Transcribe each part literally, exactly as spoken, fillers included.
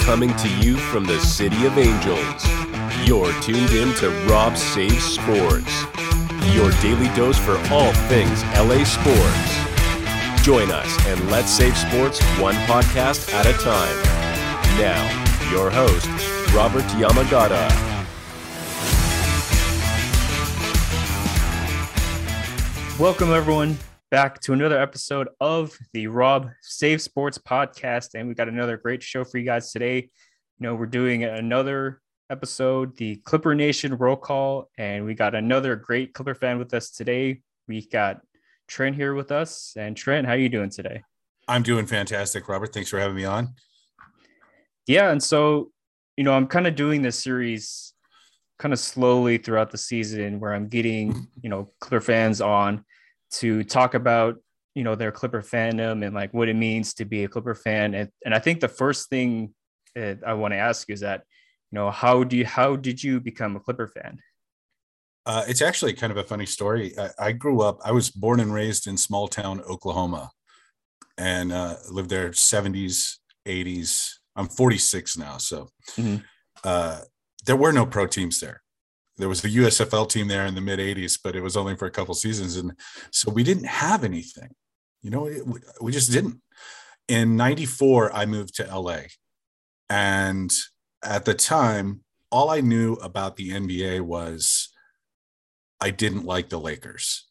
coming to you from the City of Angels. You're tuned in to Rob Saves Sports, your daily dose for all things L A sports. Join us and let's save sports one podcast at a time. Now, your host, Robert Yamagata. Welcome, everyone, back to another episode of the Rob Save Sports podcast, and we got another great show for you guys today. You know, we're doing another episode, the Clipper Nation roll call, and we got another great Clipper fan with us today. We got Trent here with us, and Trent, how are you doing today? I'm doing fantastic, Robert. Thanks for having me on. Yeah, and so, you know, I'm kind of doing this series kind of slowly throughout the season where I'm getting, you know, Clipper fans on to talk about, you know, their Clipper fandom and like what it means to be a Clipper fan. And, and I think the first thing that I want to ask is that, you know, how do you, how did you become a Clipper fan? Uh, it's actually kind of a funny story. I, I grew up, I was born and raised in small town, Oklahoma, and uh, lived there seventies, eighties. I'm forty-six now. So mm-hmm. uh, there were no pro teams there. There was the U S F L team there in the mid eighties, but it was only for a couple seasons. And so we didn't have anything, you know, it, we just didn't. In ninety-four, I moved to L A. And at the time, all I knew about the N B A was I didn't like the Lakers.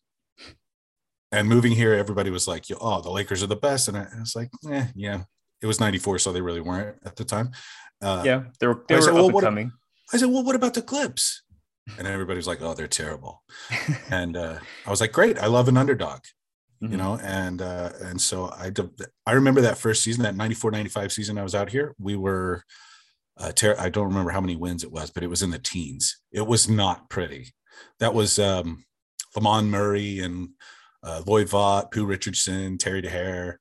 And moving here, everybody was like, oh, the Lakers are the best. And I, I was like, eh, yeah, it was ninety-four. So they really weren't at the time. Uh, yeah, they were, they were said, up well, and what, coming. I said, well, what about the Clips? And everybody's like, oh, they're terrible. And uh, I was like, great. I love an underdog, mm-hmm. you know? And, uh, and so I, I remember that first season, that ninety-four, ninety-five season I was out here, we were, uh, ter- I don't remember how many wins it was, but it was in the teens. It was not pretty. That was um, Lamont Murray and uh, Lloyd Vaught, Pooh Richardson, Terry DeHair,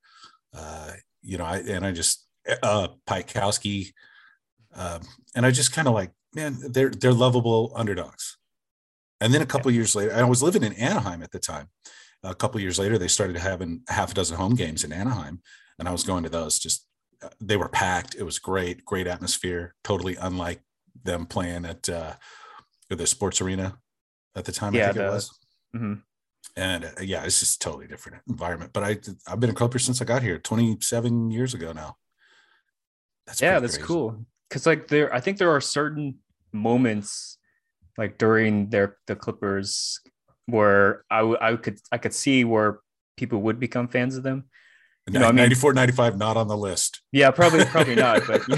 uh, you know, I, and I just, uh, Piekowski. Um, and I just kind of like, man, they're they're lovable underdogs. And then a couple yeah. years later, I was living in Anaheim at the time. A couple years later, they started having half a dozen home games in Anaheim, and I was going to those. Just uh, they were packed. It was great, great atmosphere. Totally unlike them playing at uh, the sports arena at the time. Yeah, I think the, it was. Mm-hmm. And uh, yeah, it's just totally different environment. But I I've been a Clipper since I got here twenty-seven years ago now. That's yeah, that's crazy. Cool. Because like there, I think there are certain moments, like during their the Clippers, where I, w- I could I could see where people would become fans of them. You know, ninety-four, I mean, ninety-five, not on the list. Yeah, probably probably not. But you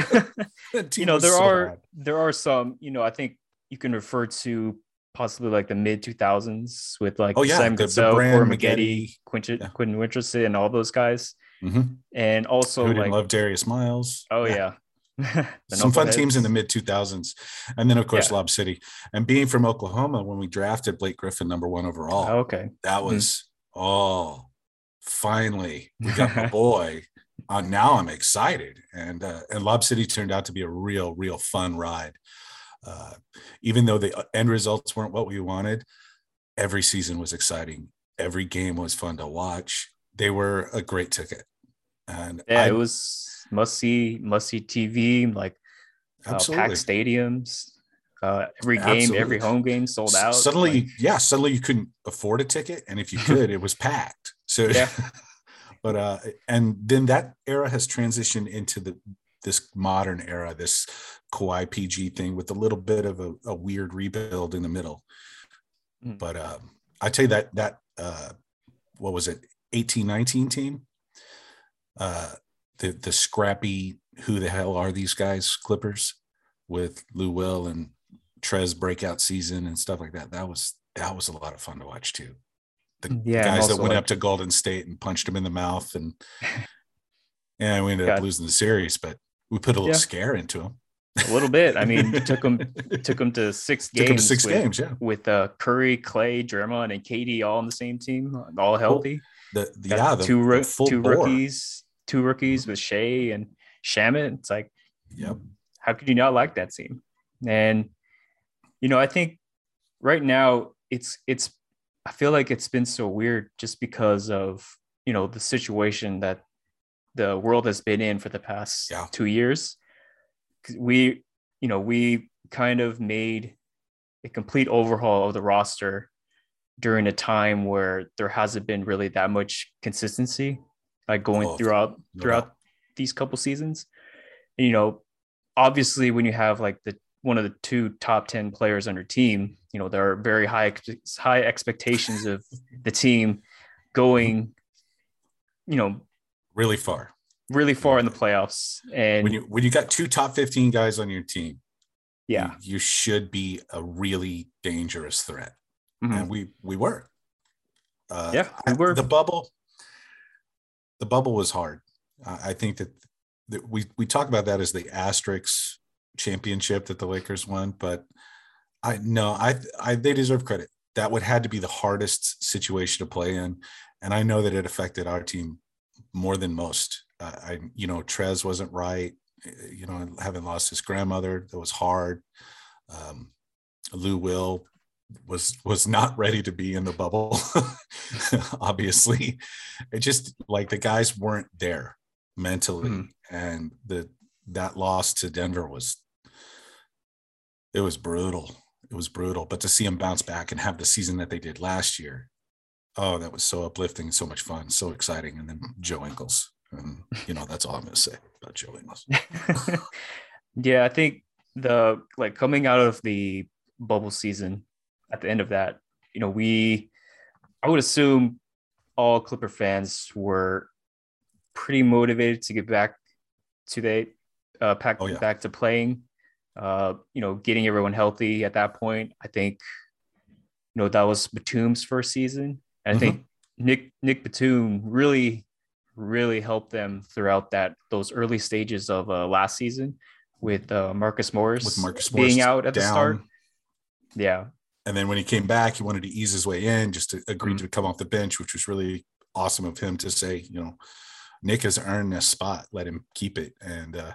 know, you know there so are bad. there are some. You know, I think you can refer to possibly like the mid two thousands with like oh yeah, Sam Gatto, Cormageddon, Maggette, Quentin, yeah. Quentin Winterson, and all those guys. Mm-hmm. And also, who didn't like love Darius Miles. Oh yeah. yeah. Some fun heads. Teams in the mid two thousands, and then of course yeah. Lob City. And being from Oklahoma, when we drafted Blake Griffin number one overall, oh, okay, that was mm-hmm. oh, finally we got my boy. Uh, now I'm excited, and uh, and Lob City turned out to be a real, real fun ride. Uh, even though the end results weren't what we wanted, every season was exciting. Every game was fun to watch. They were a great ticket, and yeah, I, it was. Must see, must see T V, like uh, packed stadiums, uh, every game, Absolutely. every home game sold out. Suddenly, like, yeah, suddenly you couldn't afford a ticket, and if you could, it was packed. So, yeah. but uh, and then that era has transitioned into the this modern era, this Kawhi P G thing with a little bit of a, a weird rebuild in the middle. Mm. But uh, I tell you that that uh, what was it, eighteen nineteen team. Uh, The, the scrappy, who the hell are these guys, Clippers, with Lou Will and Trez breakout season and stuff like that. That was that was a lot of fun to watch too. The yeah, guys that went like, up to Golden State and punched him in the mouth, and yeah, we ended God. up losing the series, but we put a little yeah. scare into him. A little bit. I mean, took him took him to six games. Took him to six with, games, yeah. With uh, Curry, Clay, Draymond, and K D all on the same team, all healthy. The, the yeah, the, two the full two rookies. Bore. Two rookies with Shea and Shaman. It's like, yep. How could you not like that team? And, you know, I think right now it's, it's, I feel like it's been so weird just because of, you know, the situation that the world has been in for the past yeah. two years. we, you know, we kind of made a complete overhaul of the roster during a time where there hasn't been really that much consistency, like going oh, throughout throughout no. these couple seasons. And, you know, obviously when you have like the one of the two top ten players on your team, you know, there are very high high expectations of the team going, you know, really far, really far in the playoffs. And when you when you got two top fifteen guys on your team, yeah, you, you should be a really dangerous threat. Mm-hmm. And we we were. Uh, yeah, we were. The bubble, the bubble was hard. Uh, I think that, that we we talk about that as the asterisk championship that the Lakers won, but I no, I I they deserve credit. That would had to be the hardest situation to play in, and I know that it affected our team more than most. Uh, I you know Trez wasn't right. You know, having lost his grandmother, that was hard. Um, Lou Will was was not ready to be in the bubble. Obviously, it just like the guys weren't there mentally, mm. and the that loss to Denver was it was brutal. It was brutal. But to see them bounce back and have the season that they did last year, oh, that was so uplifting, so much fun, so exciting. And then Joe Ingles. And, you know, that's all I'm going to say about Joe Ingles. Yeah, I think the like coming out of the bubble season at the end of that, you know, we, I would assume all Clipper fans were pretty motivated to get back to the uh, pack, oh, yeah. back to playing. Uh, you know, getting everyone healthy at that point. I think, you know, that was Batum's first season. And mm-hmm. I think Nick Nick Batum really, really helped them throughout that those early stages of uh, last season with uh, Marcus Morris with Marcus Morris being out at down. the start. Yeah, and then when he came back, he wanted to ease his way in, just to agree mm-hmm. to come off the bench, which was really awesome of him to say, you know, Nick has earned this spot, let him keep it, and. uh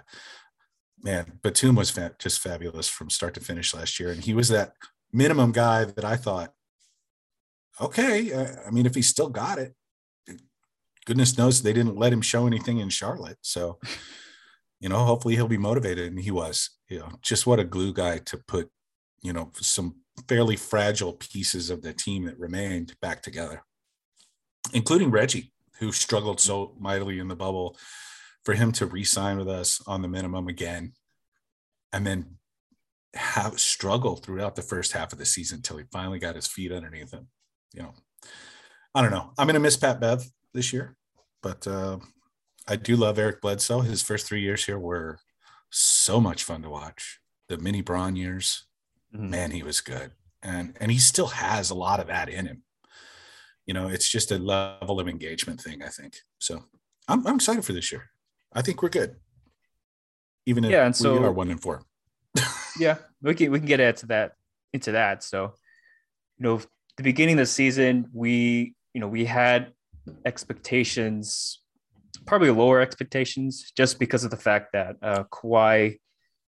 Man, Batum was fa- just fabulous from start to finish last year. And he was that minimum guy that I thought, okay, uh, I mean, if he still got it, goodness knows they didn't let him show anything in Charlotte. So, you know, hopefully he'll be motivated. And he was, you know, just what a glue guy to put, you know, some fairly fragile pieces of the team that remained back together, including Reggie, who struggled so mightily in the bubble. For him to re-sign with us on the minimum again, and then have struggled throughout the first half of the season until he finally got his feet underneath him. You know, I don't know. I'm going to miss Pat Bev this year, but uh, I do love Eric Bledsoe. His first three years here were so much fun to watch. The mini Braun years, mm-hmm. man, he was good. And, and he still has a lot of that in him. You know, it's just a level of engagement thing, I think. So I'm, I'm excited for this year. I think we're good. Even if yeah, and so, we are one and four. yeah, we can we can get into that into that. So, you know, the beginning of the season, we you know we had expectations, probably lower expectations, just because of the fact that uh, Kawhi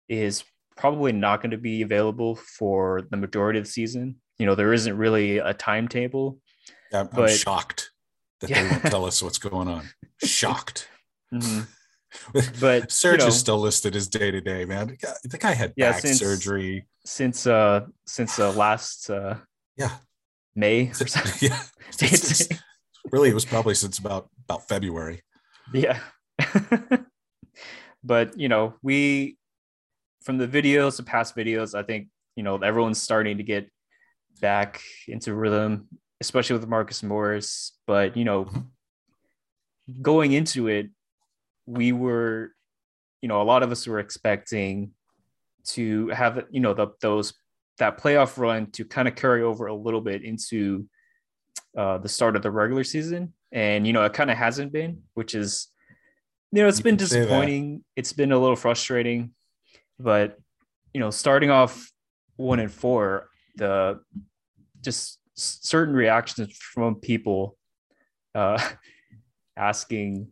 is probably not going to be available for the majority of the season. You know, there isn't really a timetable. I'm, but, I'm shocked that yeah. they won't tell us what's going on. Shocked. Mm-hmm. But Serge you know, is still listed as day to day, man. The guy had yeah, back since, surgery since uh since uh, last uh yeah May. Or something. Yeah, since, really, it was probably since about about February. Yeah, but you know, we from the videos, the past videos, I think you know everyone's starting to get back into rhythm, especially with Marcus Morris. But you know, mm-hmm. going into it. We were, you know, a lot of us were expecting to have, you know, the, those that playoff run to kind of carry over a little bit into uh, the start of the regular season. And, you know, it kind of hasn't been, which is, you know, it's been disappointing. It's been a little frustrating. But, you know, starting off one and four, the just certain reactions from people uh, asking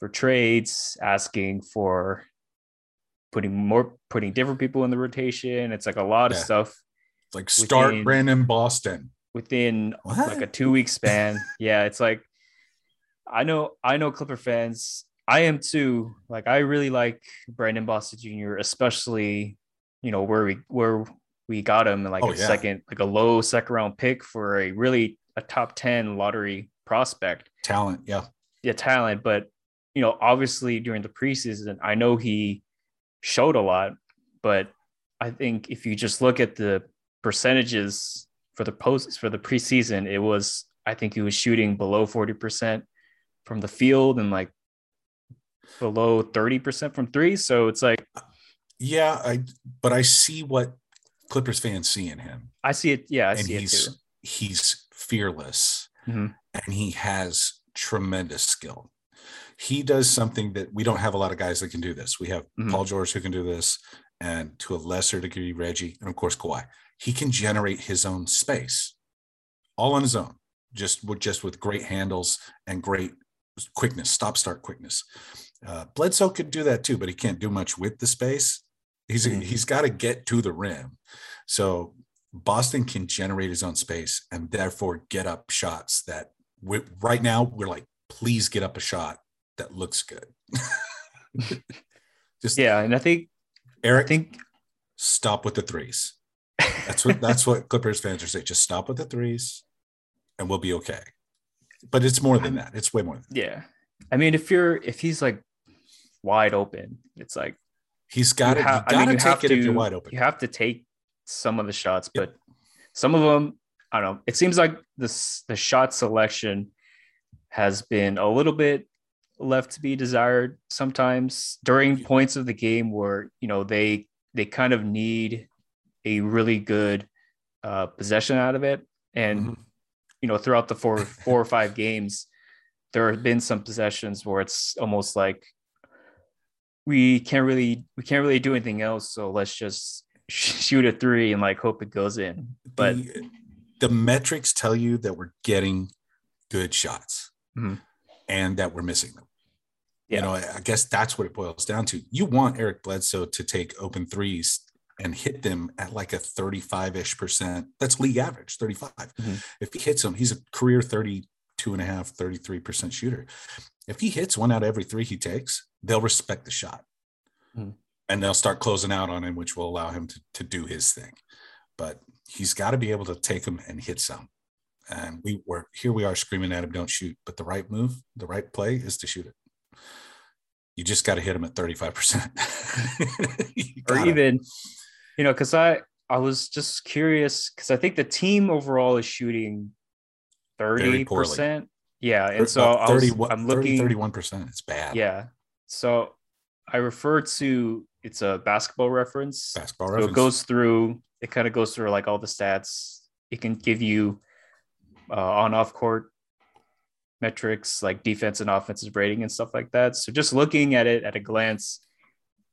for trades, asking for putting more, putting different people in the rotation. It's like a lot yeah. of stuff. It's like start within, Brandon Boston within what? like a two week span. yeah. It's like, I know, I know Clipper fans I am too. Like, I really like Brandon Boston Junior, especially, you know, where we where we got him in like oh, a yeah. second, like a low second round pick for a really a top ten lottery prospect. Talent, yeah. Yeah, talent. But, you know, obviously during the preseason, I know he showed a lot, but I think if you just look at the percentages for the posts for the preseason, it was, I think he was shooting below forty percent from the field and like below thirty percent from three. So it's like, yeah, I, but I see what Clippers fans see in him. I see it. Yeah. I and see he's, it too. He's fearless mm-hmm. and he has tremendous skill. He does something that we don't have a lot of guys that can do this. We have mm-hmm. Paul George who can do this, and to a lesser degree, Reggie, and of course, Kawhi. He can generate his own space all on his own, just with, just with great handles and great quickness, stop, start quickness. Uh, Bledsoe could do that too, but he can't do much with the space. He's mm-hmm. He's got to get to the rim. So Boston can generate his own space and therefore get up shots that we, right now we're like, please get up a shot that looks good. Just yeah, and I think Eric, I think stop with the threes. That's what that's what Clippers fans are saying. Just stop with the threes, and we'll be okay. But it's more than that. It's way more than that. Yeah, I mean, if you're if he's like wide open, it's like he's got it. Ha- you gotta I mean, you take have it to, if you're wide open. You have to take some of the shots, yep. but some of them, I don't know. It seems like this the shot selection has been a little bit left to be desired sometimes during points of the game where, you know, they they kind of need a really good uh, possession out of it. And, mm-hmm. you know, throughout the four, four or five games, there have been some possessions where it's almost like we can't really, we can't really do anything else. So let's just shoot a three and like hope it goes in. But the, the metrics tell you that we're getting good shots. Mm-hmm. And that we're missing them. Yeah. You know, I guess that's what it boils down to. You want Eric Bledsoe to take open threes and hit them at like a thirty-five-ish percent. That's league average, thirty-five. Mm-hmm. If he hits them, he's a career thirty-two and a half, thirty-three percent shooter. If he hits one out of every three he takes, they'll respect the shot. Mm-hmm. And they'll start closing out on him, which will allow him to, to do his thing. But he's got to be able to take them and hit some. And we were here. We are screaming at him, "Don't shoot!" But the right move, the right play, is to shoot it. You just got to hit him at thirty-five percent, or even, you know, because I I was just curious because I think the team overall is shooting thirty percent. Yeah, and so I was, I'm looking thirty-one percent. It's bad. Yeah, so I refer to it's a basketball reference. Basketball reference. So it goes through. It kind of goes through like all the stats. It can give you. Uh, on off court metrics like defense and offensive rating and stuff like that. So just looking at it at a glance,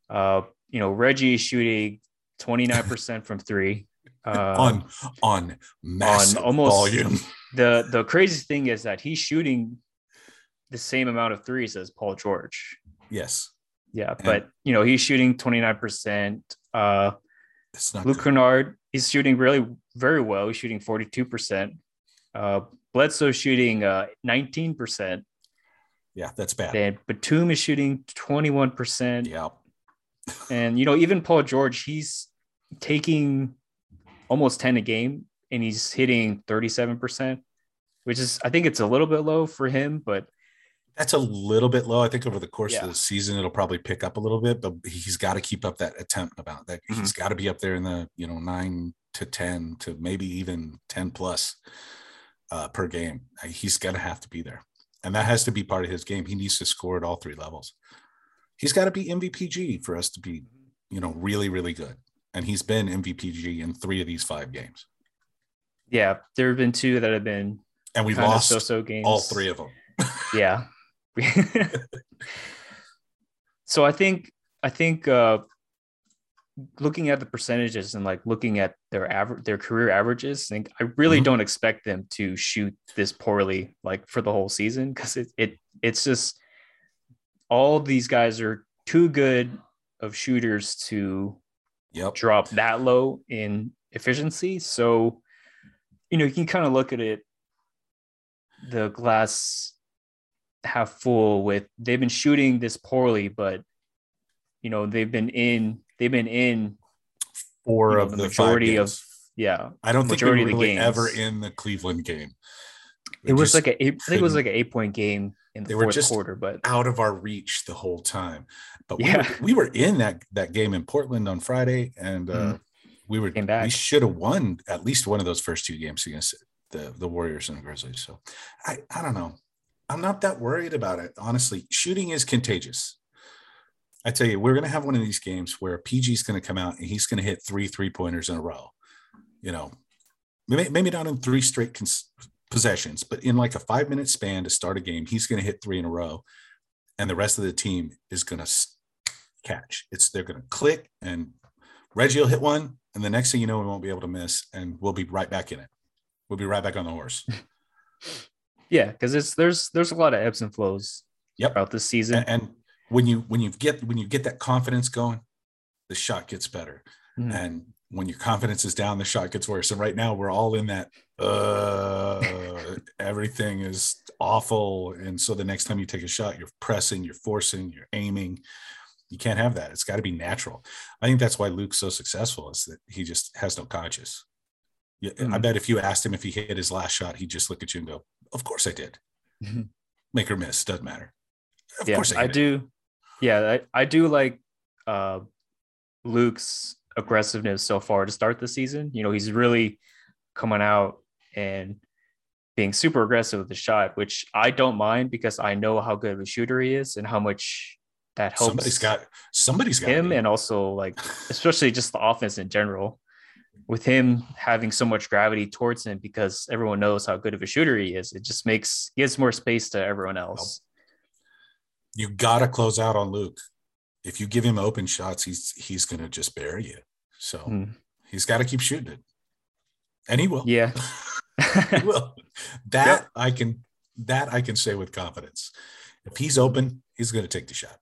uh, you know, Reggie is shooting twenty-nine percent from three uh, on on massive on almost volume. The the crazy thing is that he's shooting the same amount of threes as Paul George. Yes. Yeah, and but you know, he's shooting twenty-nine percent. Uh, Luke Kennard is shooting really very well. He's shooting forty-two percent. Uh, Bledsoe shooting uh, nineteen percent. Yeah, that's bad. And Batum is shooting twenty-one percent. Yeah. And, you know, even Paul George, he's taking almost ten a game and he's hitting thirty-seven percent, which is, I think it's a little bit low for him, but. That's a little bit low. I think over the course yeah. of the season, it'll probably pick up a little bit, but he's got to keep up that attempt about that. Mm-hmm. He's got to be up there in the, you know, nine to ten to maybe even ten plus. Uh, per game, he's gonna have to be there, and that has to be part of his game. He needs to score at all three levels. He's got to be M V P G for us to be, you know, really, really good. And he's been M V P G in three of these five games. Yeah, there have been two that have been, and we lost so-so games. All three of them. Yeah. So I think I think uh, looking at the percentages and like looking at their average, their career averages, I think I really mm-hmm. don't expect them to shoot this poorly, like for the whole season. Cause it, it, it's just all these guys are too good of shooters to yep. drop that low in efficiency. So, you know, you can kind of look at it, the glass have full with. They've been shooting this poorly, but you know, they've been in, they've been in four you know, of the, the majority of, yeah. I don't think we were really ever in the Cleveland game. It, it was like a, eight, I think it was like an eight point game in the they fourth were just quarter, but out of our reach the whole time. But we, yeah. were, we were in that, that game in Portland on Friday, and mm-hmm. uh, we were, we should have won at least one of those first two games against the, the Warriors and the Grizzlies. So I, I don't know. I'm not that worried about it. Honestly, shooting is contagious. I tell you, we're going to have one of these games where P G is going to come out and he's going to hit three three pointers in a row, you know, maybe, maybe not in three straight cons- possessions, but in like a five minute span to start a game, he's going to hit three in a row, and the rest of the team is going to catch. It's they're going to click, and Reggie will hit one, and the next thing you know, we won't be able to miss, and we'll be right back in it. We'll be right back on the horse. Yeah, because it's there's there's a lot of ebbs and flows yep. throughout this season, and, and when you when you get when you get that confidence going, the shot gets better, mm. and when your confidence is down, the shot gets worse. And right now, we're all in that. Uh, everything is awful, and so the next time you take a shot, you're pressing, you're forcing, you're aiming. You can't have that. It's got to be natural. I think that's why Luke's so successful, is that he just has no conscience. Yeah, mm. I bet if you asked him if he hit his last shot, he'd just look at you and go, "Of course I did. Mm-hmm. Make or miss, doesn't matter. Of yeah, course I, I do." Yeah, I, I do like uh, Luke's aggressiveness so far to start the season. You know, he's really coming out and being super aggressive with the shot, which I don't mind because I know how good of a shooter he is and how much that helps. Somebody's got somebody's got him, and also like especially just the offense in general, with him having so much gravity towards him because everyone knows how good of a shooter he is. It just makes gives more space to everyone else. You got to close out on Luke. If you give him open shots, he's he's going to just bury you. So mm. he's got to keep shooting it. And he will. Yeah. He will. That yep. I can that I can say with confidence. If he's open, he's going to take the shot.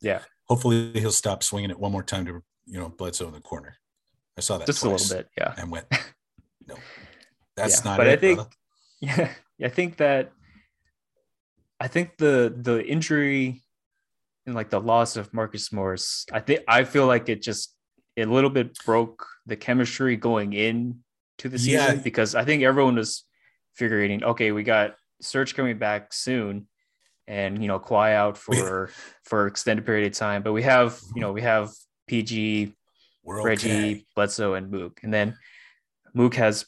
Yeah. Hopefully he'll stop swinging it one more time to, you know, Bledsoe in the corner. I saw that just a little bit. Yeah. And went, no, that's yeah, not but it. But I think, brother. yeah, I think that, I think the, the injury and like the loss of Marcus Morris, I think, I feel like it just a little bit broke the chemistry going in to the season yeah. because I think everyone was figuring, okay, we got Serge coming back soon and, you know, Kawhi out for, for extended period of time, but we have, you know, we have P G, We're Reggie, okay. Bledsoe, and Mook. And then Mook has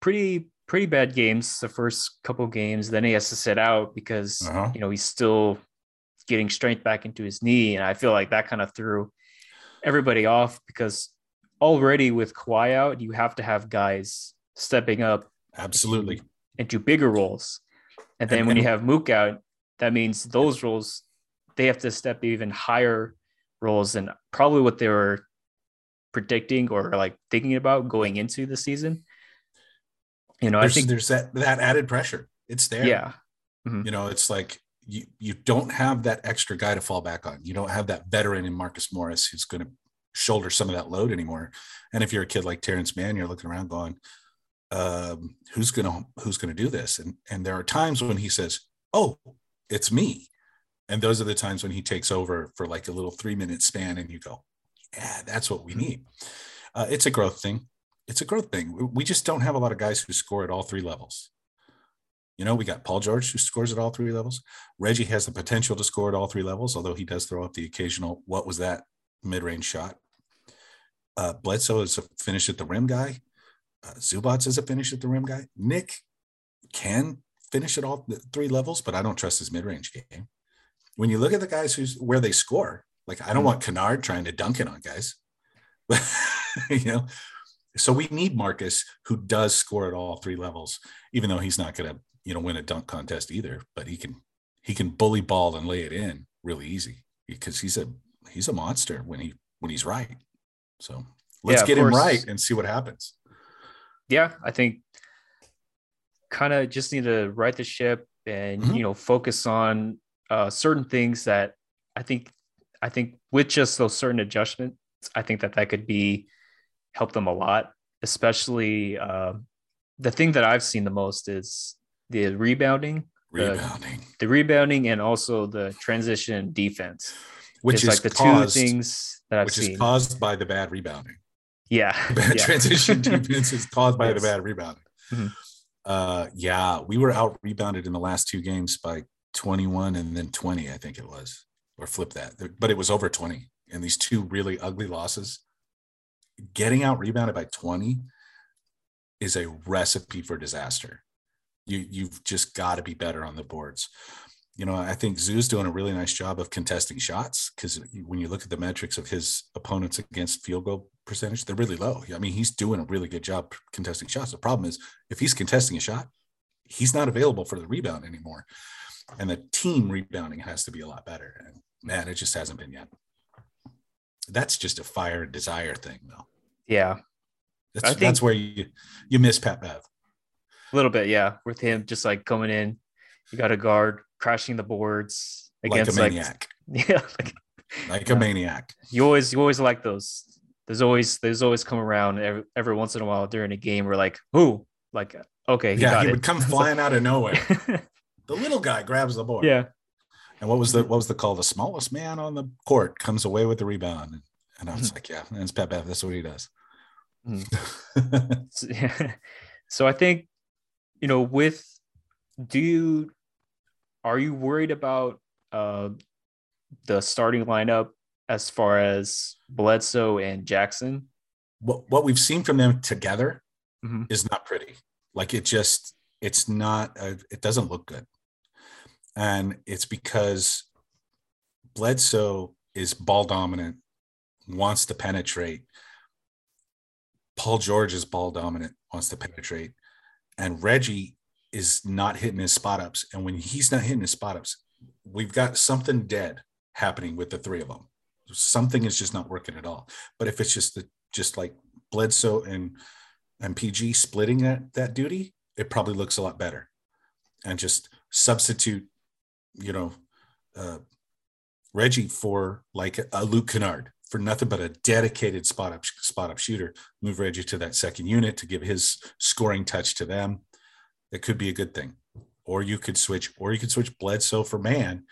pretty pretty bad games the first couple games. Then he has to sit out because, uh-huh. you know, he's still getting strength back into his knee. And I feel like that kind of threw everybody off because already with Kawhi out, you have to have guys stepping up. Absolutely. Into, into bigger roles. And then and, when and- you have Mook out, that means those roles, they have to step even higher roles than probably what they were predicting or like thinking about going into the season. You know, there's, I think there's that that added pressure. It's there. Yeah. Mm-hmm. You know, it's like you you don't have that extra guy to fall back on. You don't have that veteran in Marcus Morris who's going to shoulder some of that load anymore. And if you're a kid like Terrence Mann, you're looking around going, um, who's gonna who's gonna do this? And and there are times when he says, "Oh, it's me," and those are the times when he takes over for like a little three minute span, and you go, yeah, that's what we need. Uh, it's a growth thing. It's a growth thing. We just don't have a lot of guys who score at all three levels. You know, we got Paul George who scores at all three levels. Reggie has the potential to score at all three levels, although he does throw up the occasional, what was that mid-range shot? Uh, Bledsoe is a finish at the rim guy. Uh, Zubats is a finish at the rim guy. Nick can finish at all three levels, but I don't trust his mid-range game. When you look at the guys who's where they score, like, I don't want Kennard trying to dunk it on guys, you know? So we need Marcus who does score at all three levels, even though he's not going to, you know, win a dunk contest either, but he can, he can bully ball and lay it in really easy because he's a, he's a monster when he, when he's right. So let's yeah, get him right and see what happens. Yeah. I think kind of just need to right the ship and, mm-hmm. you know, focus on uh, certain things that I think, I think with just those certain adjustments, I think that that could be help them a lot, especially uh, the thing that I've seen the most is the rebounding. Rebounding. The, the rebounding and also the transition defense. Which is like the caused, two things that I've which seen. Which is caused by the bad rebounding. Yeah. The bad yeah. transition defense is caused by yes. the bad rebounding. Mm-hmm. Uh, yeah, we were out-rebounded in the last two games by twenty-one and then twenty, I think it was. Or flip that. But it was over twenty. And these two really ugly losses. Getting out-rebounded by twenty is a recipe for disaster. You, you've just got to be better on the boards. You know, I think Zoo's doing a really nice job of contesting shots because when you look at the metrics of his opponents against field goal percentage, they're really low. I mean, he's doing a really good job contesting shots. The problem is if he's contesting a shot, he's not available for the rebound anymore. And the team rebounding has to be a lot better. And man, it just hasn't been yet. That's just a fire and desire thing, though. Yeah. That's, think- that's where you, you miss Pat Bev. A little bit, yeah, with him just like coming in, you got a guard crashing the boards against like a maniac. Like, yeah, like, like a uh, maniac. You always, you always like those. There's always, there's always come around every, every once in a while during a game. We're like, who? Like, okay, he yeah, got he it. would come flying out of nowhere. The little guy grabs the board. Yeah. And what was the what was the call? The smallest man on the court comes away with the rebound, and I was like, yeah, that's Pat Bev. That's what he does. Mm. so, yeah. so I think. You know, with do you are you worried about uh, the starting lineup as far as Bledsoe and Jackson? What what we've seen from them together mm-hmm. is not pretty. Like it just it's not a, it doesn't look good, and it's because Bledsoe is ball dominant, wants to penetrate. Paul George is ball dominant, wants to penetrate. And Reggie is not hitting his spot ups. And when he's not hitting his spot ups, we've got something dead happening with the three of them. Something is just not working at all. But if it's just the, just like Bledsoe and, and P G splitting that, that duty, it probably looks a lot better. And just substitute, you know, uh, Reggie for like a, a Luke Kennard. For nothing but a dedicated spot up spot up shooter, move Reggie to that second unit to give his scoring touch to them. That could be a good thing. Or you could switch, or you could switch Bledsoe for man.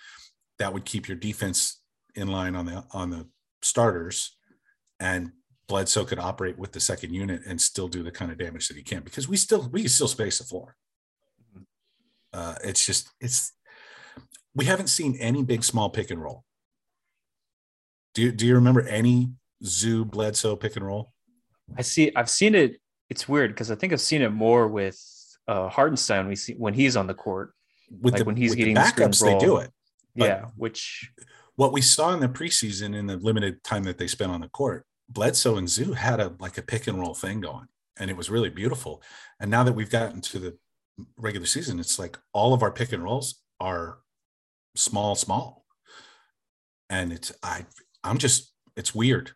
That would keep your defense in line on the on the starters, and Bledsoe could operate with the second unit and still do the kind of damage that he can because we still we can still space the floor. Uh, it's just it's we haven't seen any big small pick and roll. Do you, do you remember any Zoo Bledsoe pick and roll? I see. I've seen it. It's weird because I think I've seen it more with uh, Hartenstein. We see when he's on the court, with like the, when he's with getting the backups, the they do it. But yeah, which what we saw in the preseason in the limited time that they spent on the court, Bledsoe and Zoo had a like a pick and roll thing going, and it was really beautiful. And now that we've gotten to the regular season, it's like all of our pick and rolls are small, small, and it's I. I'm just, it's weird.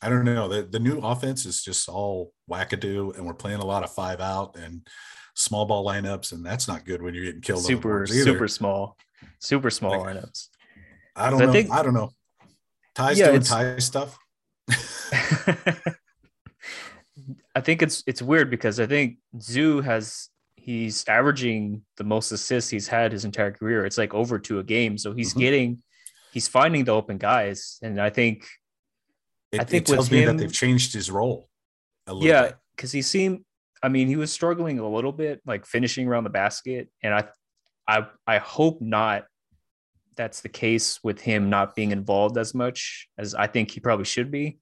I don't know. The, the new offense is just all wackadoo, and we're playing a lot of five out and small ball lineups, and that's not good when you're getting killed. Super, super small, super small like, lineups. I don't know. I, think, I don't know. Ty's yeah, doing Ty stuff. I think it's it's weird because I think Zoo has, he's averaging the most assists he's had his entire career. It's like over two a game. So he's mm-hmm. getting, he's finding the open guys. And I think it, I think it tells with him, me that they've changed his role a little yeah, bit. Yeah, because he seemed, I mean, he was struggling a little bit, like finishing around the basket. And I I I hope not that's the case with him not being involved as much as I think he probably should be.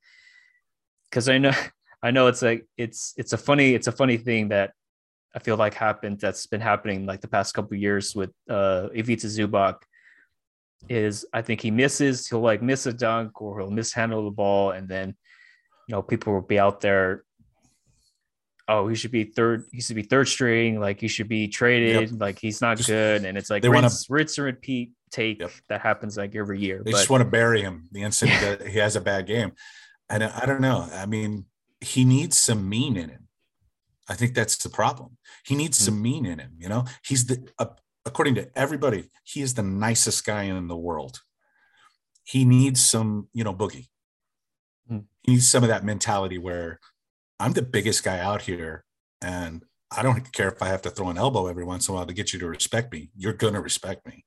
Cause I know I know it's like it's it's a funny, it's a funny thing that I feel like happened that's been happening like the past couple of years with uh Ivica Zubac. Is I think he misses, he'll like miss a dunk or he'll mishandle the ball. And then, you know, people will be out there. Oh, he should be third. He should be third string. Like he should be traded. Yep. Like he's not just, good. And it's like, they rinse, wanna, rinse and repeat take yep. that happens like every year. They but, just want to bury him the instant yeah. that he has a bad game. And I, I don't know. I mean, he needs some mean in him. I think that's the problem. He needs mm-hmm. some mean in him. You know, he's the, a, according to everybody, he is the nicest guy in the world. He needs some, you know, boogie. Mm. He needs some of that mentality where I'm the biggest guy out here and I don't care if I have to throw an elbow every once in a while to get you to respect me. You're going to respect me.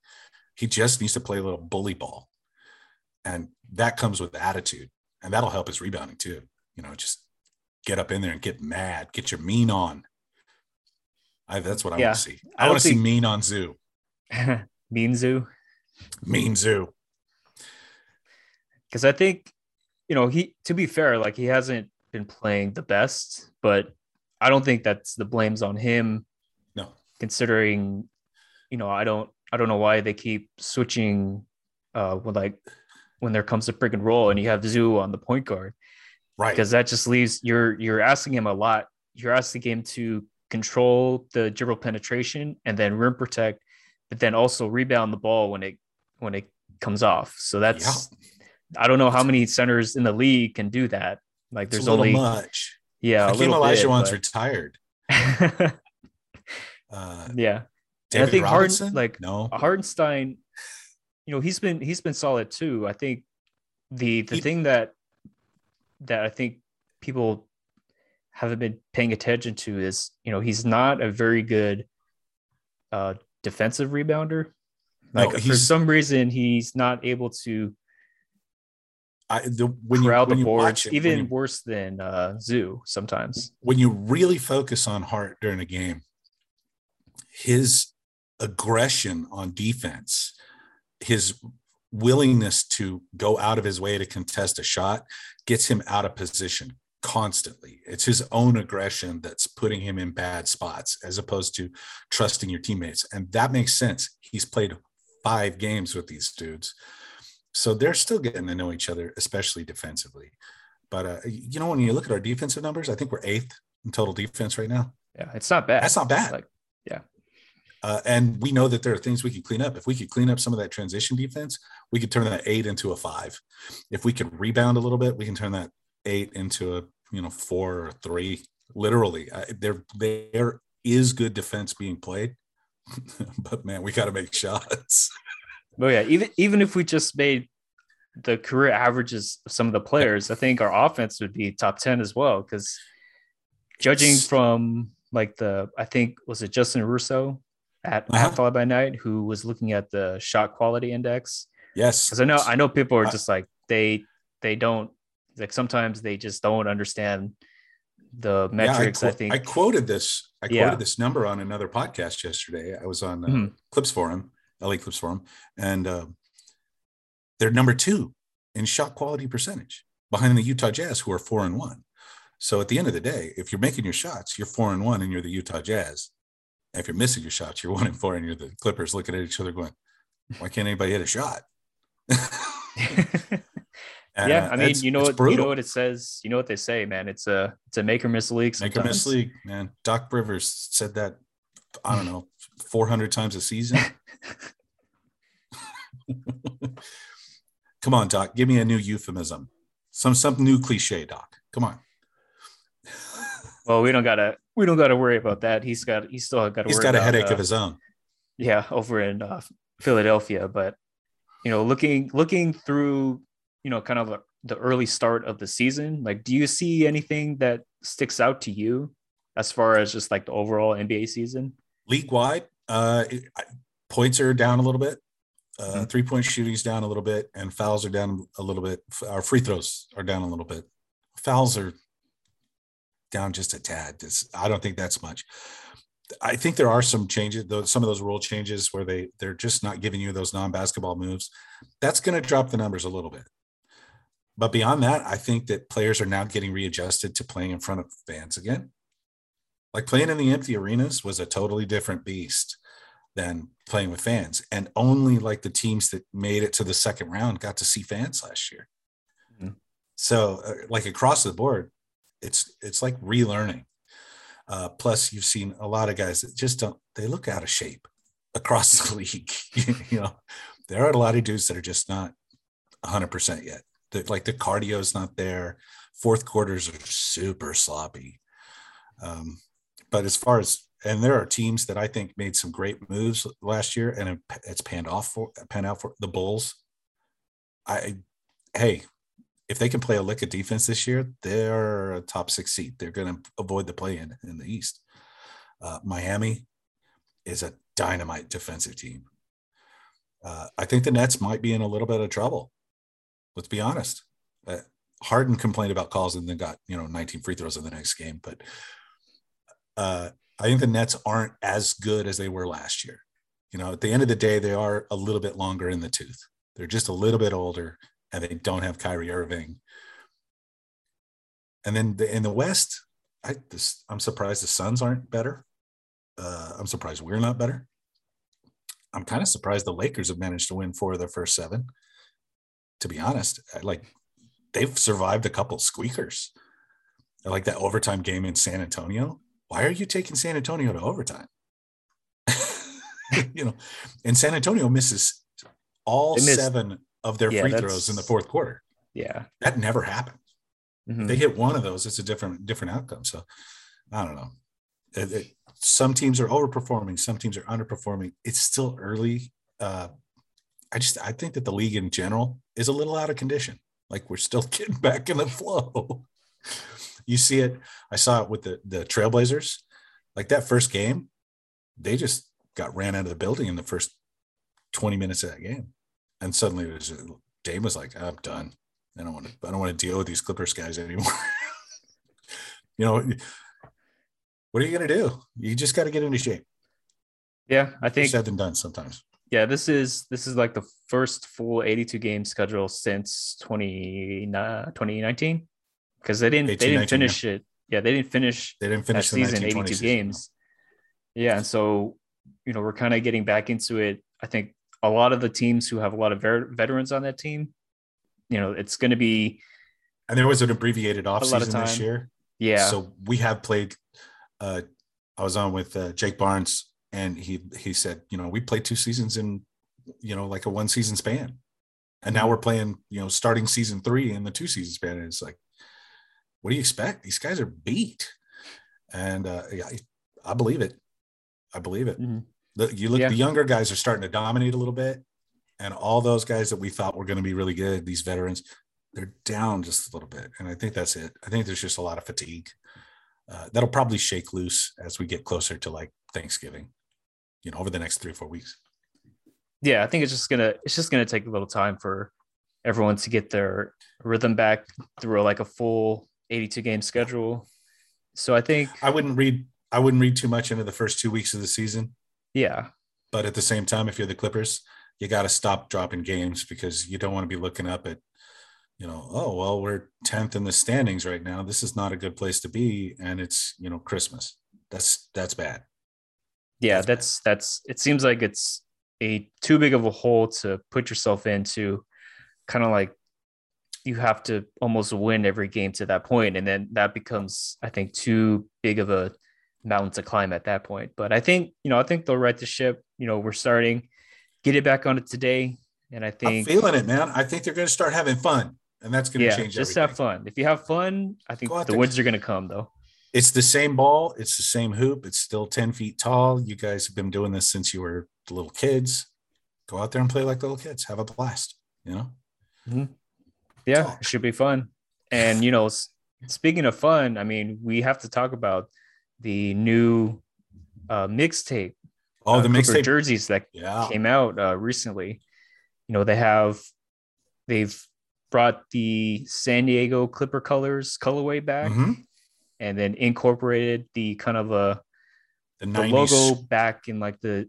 He just needs to play a little bully ball. And that comes with attitude. And that'll help his rebounding too. You know, just get up in there and get mad. Get your mean on. I, that's what I yeah. want to see. I, I want to see mean on Zoo. Mean Zoo? Mean Zoo. Because I think, you know, he, to be fair, like, he hasn't been playing the best, but I don't think that's the blame's on him. No. Considering, you know, I don't, I don't know why they keep switching uh, when, like, when there comes to pick and roll and you have Zoo on the point guard. Right. Because that just leaves, you're, you're asking him a lot. You're asking him to control the dribble penetration and then rim protect, but then also rebound the ball when it, when it comes off. So that's, yeah. I don't know how many centers in the league can do that. Like, there's it's a only much. Yeah. Hakeem Olajuwon's retired. uh, yeah. I think Harden, like no. Hartenstein, you know, he's been, he's been solid too. I think the, the he, thing that, that I think people haven't been paying attention to is, you know, he's not a very good uh, defensive rebounder. Like, no, for some reason, he's not able to I, the, when crowd you, when the boards, even you, worse than uh, Zoo sometimes. When you really focus on Hart during a game, his aggression on defense, his willingness to go out of his way to contest a shot gets him out of position constantly. It's his own aggression that's putting him in bad spots as opposed to trusting your teammates. And that makes sense. He's played five games with these dudes. So they're still getting to know each other, especially defensively. But, uh, you know, when you look at our defensive numbers, I think we're eighth in total defense right now. Yeah, it's not bad. That's not bad. Like, yeah. Uh, and we know that there are things we can clean up. If we could clean up some of that transition defense, we could turn that eight into a five. If we could rebound a little bit, we can turn that eight into a, you know, four or three. Literally, I, there there is good defense being played, but man, we got to make shots. Oh yeah, even even if we just made the career averages of some of the players, I think our offense would be top ten as well. Because judging from like the, I think was it Justin Russo at uh-huh. Followed by Night, who was looking at the shot quality index. Yes, because I know I know people are just like they they don't like sometimes they just don't understand the metrics. Yeah, I, qu- I think I quoted this. I yeah. quoted this number on another podcast yesterday. I was on uh, mm-hmm. Clips Forum. L A Clips Forum, and uh, they're number two in shot quality percentage behind the Utah Jazz, who are four and one. So at the end of the day, if you're making your shots, you're four and one, and you're the Utah Jazz. If you're missing your shots, you're one and four, and you're the Clippers looking at each other going, "Why can't anybody hit a shot?" And, yeah, I mean, you know what you know what it says. You know what they say, man. It's a it's a make or miss league. Sometimes. Make or miss league, man. Doc Rivers said that. I don't know, four hundred times a season. Come on, Doc, give me a new euphemism, some some new cliche, Doc. Come on. Well, we don't gotta we don't gotta worry about that. He's got he's still got he's got a about, headache uh, of his own. Yeah, over in uh, Philadelphia, but you know, looking looking through, you know, kind of the early start of the season, like, do you see anything that sticks out to you as far as just like the overall N B A season? League-wide, uh, points are down a little bit. Uh, mm-hmm. Three-point shooting is down a little bit, and fouls are down a little bit. Our free throws are down a little bit. Fouls are down just a tad. It's, I don't think that's much. I think there are some changes, though, some of those rule changes where they, they're just not giving you those non-basketball moves. That's going to drop the numbers a little bit. But beyond that, I think that players are now getting readjusted to playing in front of fans again. Like, playing in the empty arenas was a totally different beast than playing with fans. And only like the teams that made it to the second round got to see fans last year. Mm-hmm. So uh, like across the board, it's, it's like relearning. Uh, plus you've seen a lot of guys that just don't, they look out of shape across the league. You know, there are a lot of dudes that are just not one hundred percent yet. They're, like, the cardio's not there. Fourth quarters are super sloppy. Um, But as far as, and there are teams that I think made some great moves last year, and it's panned off for panned out for the Bulls. I, hey, if they can play a lick of defense this year, they're a top six seed. They're going to avoid the play in in the East. Uh, Miami is a dynamite defensive team. Uh, I think the Nets might be in a little bit of trouble. Let's be honest. Uh, Harden complained about calls and then got, you know, nineteen free throws in the next game. But uh, I think the Nets aren't as good as they were last year. You know, at the end of the day, they are a little bit longer in the tooth. They're just a little bit older, and they don't have Kyrie Irving. And then the, in the West, I, this, I'm surprised the Suns aren't better. Uh, I'm surprised we're not better. I'm kind of surprised the Lakers have managed to win four of their first seven. To be honest, I, like they've survived a couple squeakers. I like that overtime game in San Antonio. Why are you taking San Antonio to overtime? You know, and San Antonio misses all missed, seven of their yeah, free throws in the fourth quarter. Yeah, that never happened. Mm-hmm. They hit one of those, it's a different different outcome. So I don't know. It, it, some teams are overperforming, some teams are underperforming. It's still early. Uh, I just I think that the league in general is a little out of condition. Like we're still getting back in the flow. You see it. I saw it with the the Trailblazers. Like that first game, they just got ran out of the building in the first twenty minutes of that game, and suddenly it was, Dame was like, "I'm done. I don't want to. I don't want to deal with these Clippers guys anymore." You know, what are you going to do? You just got to get into shape. Yeah, I think said and done sometimes. Yeah, this is this is like the first full eighty-two game schedule since twenty nineteen because they didn't they didn't finish yeah. it. Yeah, they didn't finish. They didn't finish that the season eighty-two season, games. No. Yeah, and so. You know, we're kind of getting back into it. I think a lot of the teams who have a lot of ver- veterans on that team, you know, it's going to be. And there was an abbreviated offseason this year. Yeah. So we have played. Uh, I was on with uh, Jake Barnes, and he he said, you know, we played two seasons in, you know, like a one season span, and now we're playing, you know, starting season three in the two season span. And it's like, what do you expect? These guys are beat, and uh, yeah, I, I believe it. I believe it. Mm-hmm. The, you look, yeah. the younger guys are starting to dominate a little bit, and all those guys that we thought were going to be really good, these veterans, they're down just a little bit. And I think that's it. I think there's just a lot of fatigue uh, that'll probably shake loose as we get closer to like Thanksgiving, you know, over the next three or four weeks. Yeah. I think it's just going to, it's just going to take a little time for everyone to get their rhythm back through like a full eighty-two game schedule. So I think I wouldn't read, I wouldn't read too much into the first two weeks of the season. Yeah. But at the same time, if you're the Clippers, you got to stop dropping games because you don't want to be looking up at, you know, oh, well, we're tenth in the standings right now. This is not a good place to be. And it's, you know, Christmas. That's, that's bad. Yeah. That's, that's, that's it seems like it's a too big of a hole to put yourself into, kind of like you have to almost win every game to that point. And then that becomes, I think, too big of a mountain to climb at that point. But I think, you know, I think they'll right the ship. You know, we're starting, get it back on it today. And I think I'm feeling it, man. I think they're going to start having fun, and that's going to yeah, change just everything. Have fun. If you have fun, I think the wins are going to come though. It's the same ball. It's the same hoop. It's still ten feet tall. You guys have been doing this since you were little kids. Go out there and play like little kids. Have a blast, you know? Mm-hmm. Yeah, talk. It should be fun. And, you know, speaking of fun, I mean, we have to talk about the new uh, mixtape, oh, the uh, mixtape jerseys that yeah. came out uh, recently. You know, they have they've brought the San Diego Clipper colors colorway back, mm-hmm. and then incorporated the kind of a the, the logo back in like the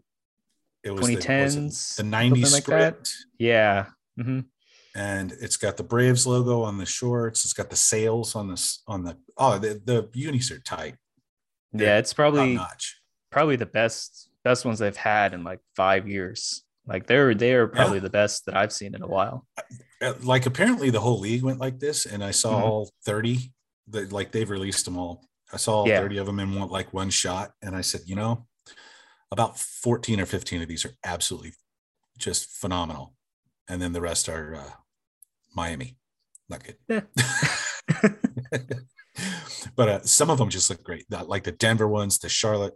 it was twenty tens, the, it the nineties like script. That. Yeah, mm-hmm. And it's got the Braves logo on the shorts. It's got the sails on this on the oh the the unis are tight. They're yeah, it's probably probably the best best ones they've had in like five years. Like they're they're probably yeah. the best that I've seen in a while. Like apparently the whole league went like this, and I saw mm-hmm. all thirty. That like they've released them all. I saw all yeah. thirty of them in one like one shot, and I said, you know, about fourteen or fifteen of these are absolutely just phenomenal, and then the rest are uh, Miami, not good. Yeah. But uh, some of them just look great. Like the Denver ones, the Charlotte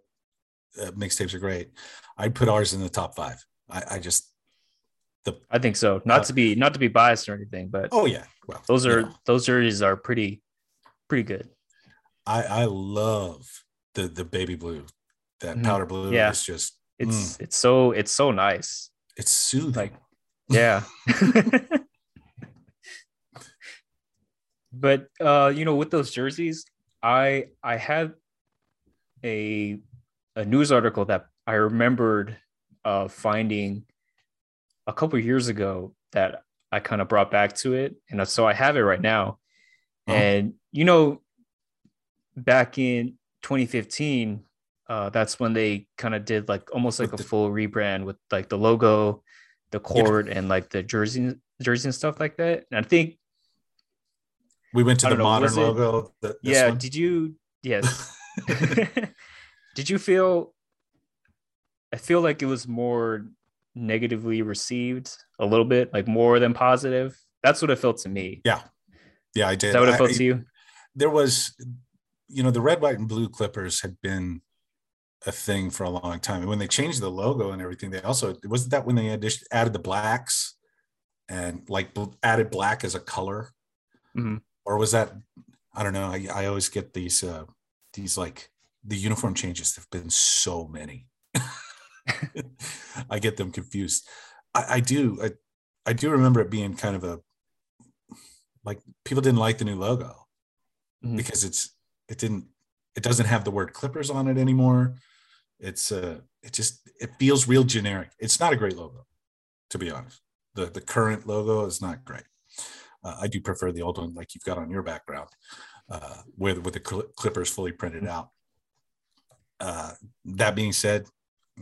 uh, mixtapes are great. I'd put ours in the top five. I, I just, the I think so. Not uh, to be not to be biased or anything, but oh yeah, well those are yeah. those jerseys are pretty pretty good. I I love the the baby blue that mm-hmm. powder blue yeah. is just it's mm. it's so it's so nice. It's soothing. Like, yeah. But uh, you know, with those jerseys, I I had a a news article that I remembered uh, finding a couple of years ago that I kind of brought back to it, and so I have it right now. Oh. And you know, back in twenty fifteen, uh, that's when they kind of did like almost like with a the, full rebrand with like the logo, the cord, yeah. and like the jersey, jersey and stuff like that. And I think we went to the know, modern logo. The, yeah. One? Did you? Yes. Did you feel? I feel like it was more negatively received a little bit, like more than positive. That's what it felt to me. Yeah. Yeah, I did. Is that what it felt I, to you? There was, you know, the red, white, and blue Clippers had been a thing for a long time. And when they changed the logo and everything, they also, wasn't that when they added the blacks and like added black as a color? Mm-hmm. Or was that, I don't know. I, I always get these, uh, these like the uniform changes. There've been so many. I get them confused. I, I do. I, I do remember it being kind of a, like people didn't like the new logo mm-hmm. because it's, it didn't, it doesn't have the word Clippers on it anymore. It's uh it just, it feels real generic. It's not a great logo, to be honest. The the current logo is not great. Uh, I do prefer the old one, like you've got on your background, uh, with, with the Clippers fully printed out. Uh, that being said,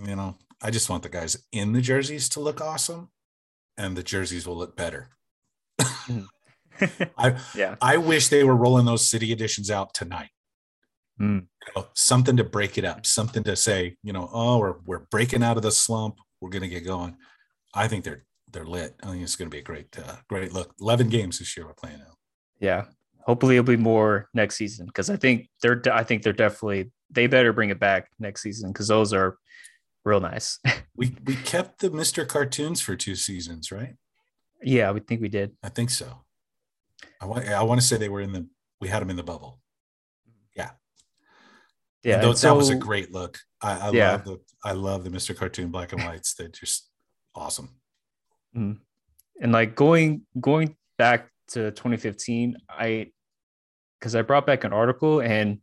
you know, I just want the guys in the jerseys to look awesome, and the jerseys will look better. Mm. I yeah. I wish they were rolling those city editions out tonight. Mm. You know, something to break it up, something to say, you know, oh, we're we're breaking out of the slump. We're gonna get going. I think they're they're lit. I think it's gonna be a great uh, great look. Eleven games this year we're playing now. Yeah, hopefully it'll be more next season because I think they're I think they're definitely they better bring it back next season because those are real nice. we we kept the Mister Cartoons for two seasons, right? Yeah, we think we did. I think so. I want, I want to say they were in the, we had them in the bubble. Yeah. Yeah. Those, so, that was a great look. I, I yeah. love the, I love the Mister Cartoon black and whites. They're just awesome. And like going, going back to twenty fifteen, I, cause I brought back an article and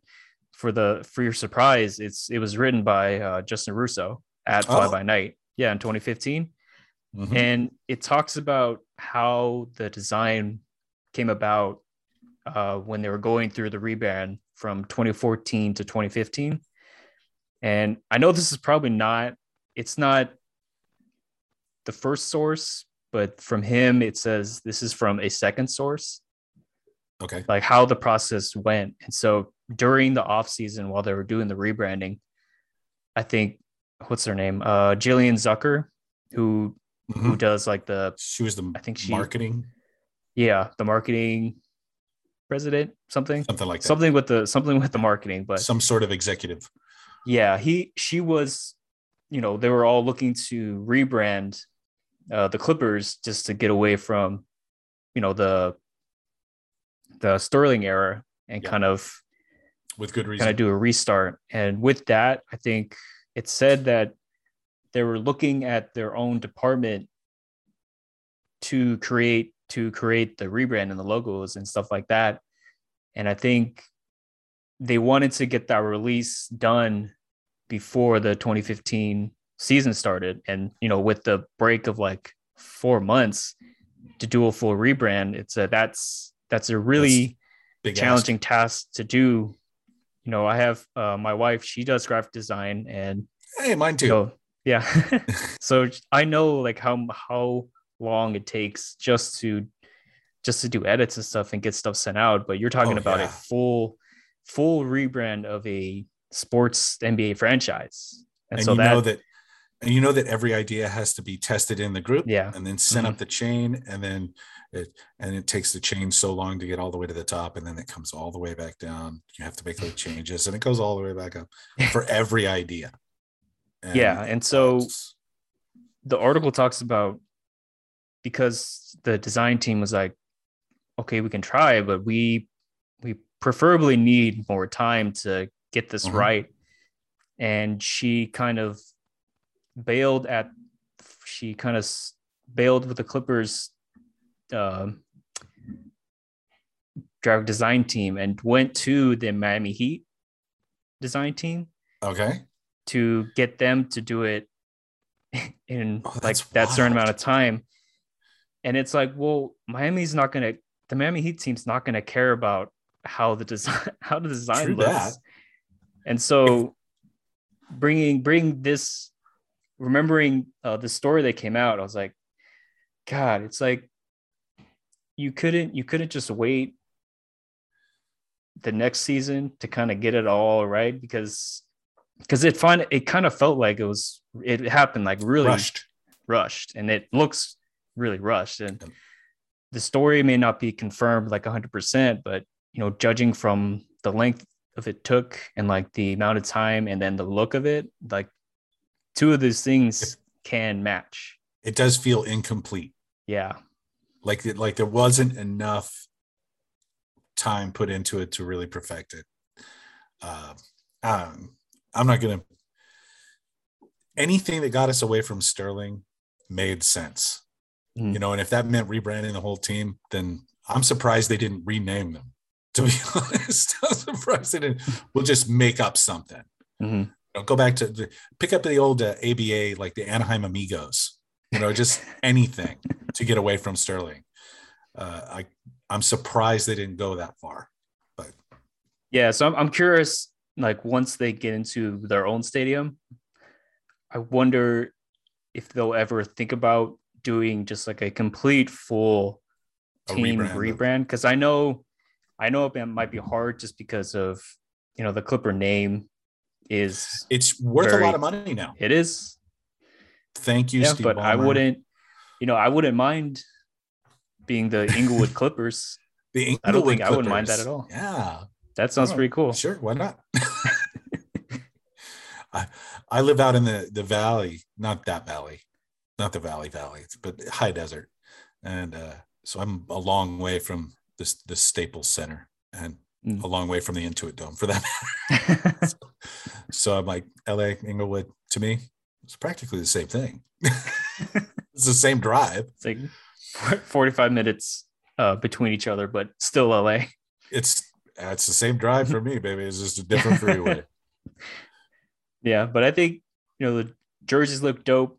for the, for your surprise, it's, it was written by uh, Justin Russo at Fly oh. by Night. Yeah. In twenty fifteen. Mm-hmm. And it talks about how the design came about uh, when they were going through the rebrand from twenty fourteen to twenty fifteen. And I know this is probably not, it's not the first source, but from him, it says this is from a second source. Okay. Like how the process went. And so during the off season, while they were doing the rebranding, I think, what's her name? Uh, Jillian Zucker, who, mm-hmm. who does like the, she was the I think she, marketing. Yeah, the marketing president, something, something like that. something with the something with the marketing, but some sort of executive. Yeah, he she was, you know, they were all looking to rebrand uh, the Clippers just to get away from, you know, the the Sterling era and yeah. kind of with good reason kind of do a restart. And with that, I think it said that they were looking at their own department to create. to create the rebrand and the logos and stuff like that. And I think they wanted to get that release done before the twenty fifteen season started. And, you know, with the break of like four months to do a full rebrand, it's a, that's, that's a really that's challenging ask. task to do. You know, I have uh, my wife, she does graphic design and hey, mine too. You know, yeah. So I know like how, how, long it takes just to just to do edits and stuff and get stuff sent out, but you're talking oh, about yeah. a full full rebrand of a sports N B A franchise, and, and so you that, know that and you know that every idea has to be tested in the group, yeah, and then sent mm-hmm. up the chain, and then it and it takes the chain so long to get all the way to the top, and then it comes all the way back down. You have to make those changes, and it goes all the way back up for every idea. And yeah, and so the article talks about. Because the design team was like, okay, we can try, but we we preferably need more time to get this mm-hmm. right. and she kind of bailed at she kind of bailed with the Clippers uh, graphic design team and went to the Miami Heat design team. Okay. To get them to do it in oh, like that wild. certain amount of time. And it's like, well, Miami's not going to, the Miami Heat team's not going to care about how the design, how the design True looks. That. And so bringing, bringing this, remembering uh, the story that came out, I was like, God, it's like, you couldn't, you couldn't just wait the next season to kind of get it all right. Because, because it find, it kind of felt like it was, it happened like really rushed, rushed and it looks really rushed. And the story may not be confirmed like one hundred percent, but, you know, judging from the length of it took and like the amount of time and then the look of it, like two of those things can match. It does feel incomplete. Yeah. Like, like there wasn't enough time put into it to really perfect it. Uh, um, I'm not going to, anything that got us away from Sterling made sense. You know, and if that meant rebranding the whole team, then I'm surprised they didn't rename them. To be honest, I'm surprised they didn't. We'll just make up something. Mm-hmm. You know, go back to the, pick up the old uh, A B A, like the Anaheim Amigos. You know, just anything to get away from Sterling. Uh, I I'm surprised they didn't go that far. But yeah, so I'm I'm curious. Like once they get into their own stadium, I wonder if they'll ever think about doing just like a complete full team rebrand, because I know I know it might be hard just because of, you know, the Clipper name is it's worth very, a lot of money now. It is. Thank you, yeah, Steve. But Ballmer. I wouldn't, you know, I wouldn't mind being the Inglewood Clippers. The Inglewood I don't think Clippers. I wouldn't mind that at all. Yeah, that sounds oh, pretty cool. Sure, why not? I I live out in the the valley, not that valley. Not the Valley Valley, but high desert. And uh, so I'm a long way from this, this Staples Center and mm. a long way from the Intuit Dome for that matter. so, so I'm like, L A, Inglewood, to me, it's practically the same thing. It's the same drive. It's like forty-five minutes uh, between each other, but still L A. It's, it's the same drive for me, baby. It's just a different freeway. Yeah, but I think, you know, the jerseys look dope.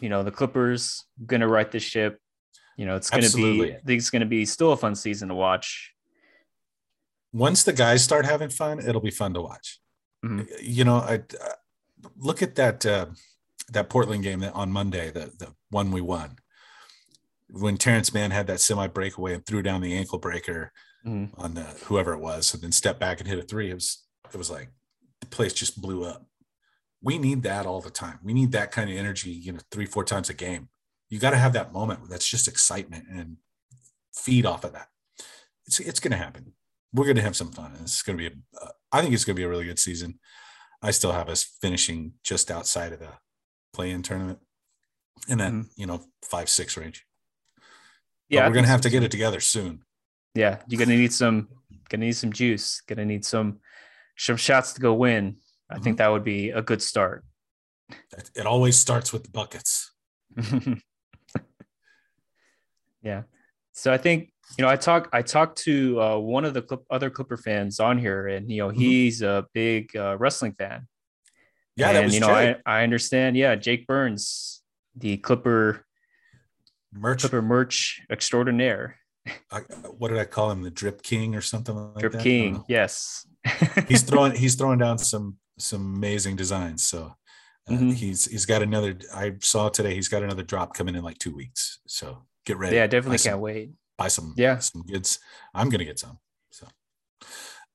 You know, the Clippers gonna right the ship. You know, it's gonna Absolutely. be I think it's gonna be still a fun season to watch. Once the guys start having fun, it'll be fun to watch. Mm-hmm. You know, I uh, look at that uh, that Portland game that on Monday, the the one we won, when Terrence Mann had that semi breakaway and threw down the ankle breaker mm-hmm. on the whoever it was, and then stepped back and hit a three. It was it was like the place just blew up. We need that all the time. We need that kind of energy, you know, three, four times a game. You got to have that moment. That's just excitement and feed off of that. It's it's going to happen. We're going to have some fun. And it's going to be, a, uh, I think it's going to be a really good season. I still have us finishing just outside of the play-in tournament and then, mm-hmm. you know, five, six range. Yeah. But we're going to have to get it together soon. Yeah. You're going to need some, going to need some juice. Going to need some, some shots to go win. I think that would be a good start. It always starts with the buckets. Yeah. So I think, you know, I talk, I talked to uh, one of the Clip, other Clipper fans on here, and, you know, he's a big uh, wrestling fan. Yeah. And, that was you know, I, I understand. Yeah. Jake Barnes, the Clipper merch, Clipper merch extraordinaire. I, what did I call him? The Drip King or something like Drip that? Drip King. Yes. he's throwing, he's throwing down some, some amazing designs. So uh, mm-hmm. he's, he's got another, I saw today, he's got another drop coming in like two weeks. So get ready. Yeah, definitely can't some, wait. Buy some, yeah. some goods. I'm going to get some. So,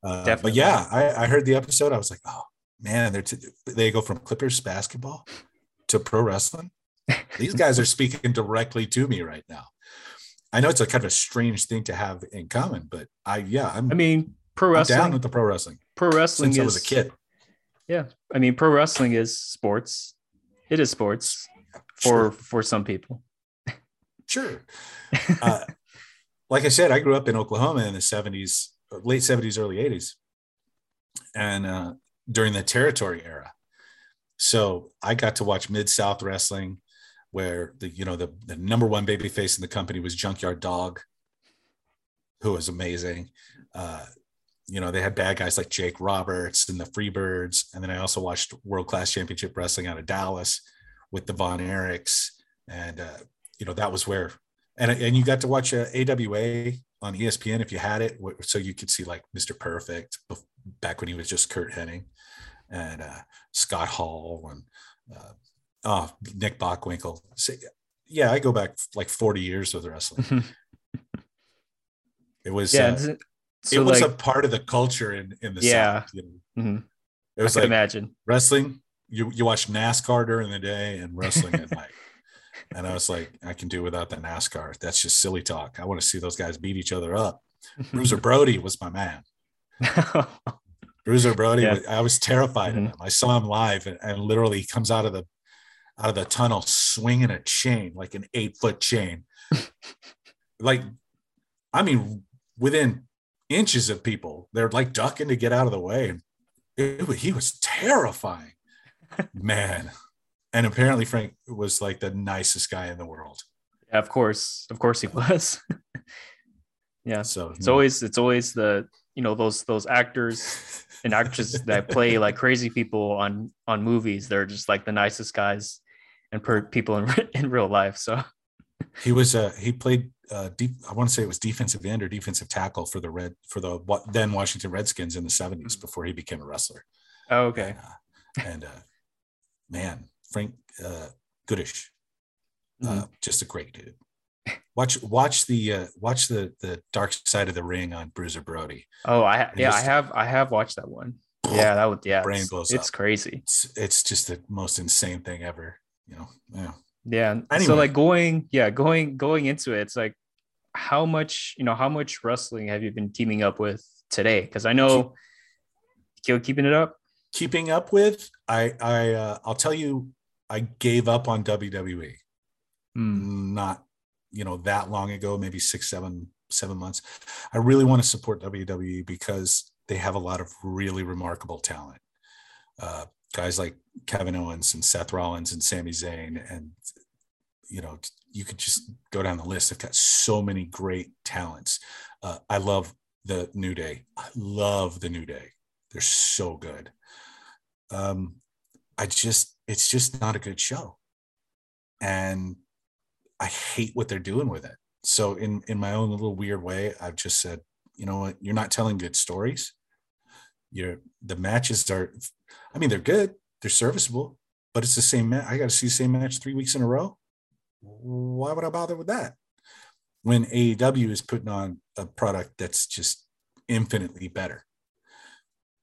uh, definitely. But yeah, I, I heard the episode. I was like, oh man, they're, t- they go from Clippers basketball to pro wrestling. These guys are speaking directly to me right now. I know it's a kind of a strange thing to have in common, but I, yeah, I'm, I mean, pro wrestling, I'm down with the pro wrestling, pro wrestling since is, I was a kid. Yeah, I mean, pro wrestling is sports. It is sports for sure. for some people. Sure. Uh, like I said, I grew up in Oklahoma in the seventies, late seventies, early eighties. And uh, during the territory era. So I got to watch Mid-South Wrestling, where the, you know, the, the number one babyface in the company was Junkyard Dog, who was amazing. Uh, you know, they had bad guys like Jake Roberts and the Freebirds. And then I also watched World Class Championship Wrestling out of Dallas with the Von Erichs. And, uh, you know, that was where, and, and you got to watch uh, A W A on E S P N if you had it. So you could see like Mister Perfect back when he was just Kurt Hennig, and uh, Scott Hall, and uh, oh, Nick Bockwinkel. So, yeah, I go back like forty years with wrestling. It was, yeah, uh, so it was like a part of the culture in, in the yeah. South. You know? Mm-hmm. It was I like imagine. Wrestling. You you watch NASCAR during the day and wrestling at night. And I was like, I can do without the NASCAR. That's just silly talk. I want to see those guys beat each other up. Bruiser Brody was my man. Bruiser Brody, yeah. was, I was terrified mm-hmm. of him. I saw him live, and, and literally he comes out of the out of the tunnel swinging a chain, like an eight foot chain. Like, I mean, within inches of people, they're like ducking to get out of the way. It, it, he was terrifying, man. And apparently Frank was like the nicest guy in the world. Yeah, of course. Of course he was. Yeah. So it's yeah. always, it's always the, you know, those, those actors and actresses that play like crazy people on, on movies. They're just like the nicest guys and per people in, in real life. So he was, uh, he played, uh, deep, I want to say it was defensive end or defensive tackle for the red, for the what then Washington Redskins in the seventies before he became a wrestler. Oh, okay. And, uh, and uh, man, Frank uh, Goodish, uh, mm-hmm. just a great dude. Watch, watch the uh, watch the the Dark Side of the Ring on Bruiser Brody. Oh, I yeah, just, I have I have watched that one. Yeah, that would yeah, brain blows. It's up. Crazy. It's, it's just the most insane thing ever. You know. Yeah. Yeah. Anyway. So like going yeah going going into it, it's like how much you know how much wrestling have you been teaming up with today? Because I know Keep, keeping it up. Keeping up with I I uh, I'll tell you. I gave up on W W E mm. not, you know, that long ago, maybe six, seven, seven months. I really want to support W W E because they have a lot of really remarkable talent. Uh, guys like Kevin Owens and Seth Rollins and Sami Zayn. And, you know, you could just go down the list. They've got so many great talents. Uh, I love the New Day. I love the New Day. They're so good. Um, I just, it's just not a good show. And I hate what they're doing with it. So in, in my own little weird way, I've just said, you know what, you're not telling good stories. You're the matches are, I mean, they're good. They're serviceable, but it's the same match. I got to see the same match three weeks in a row. Why would I bother with that? When A E W is putting on a product that's just infinitely better.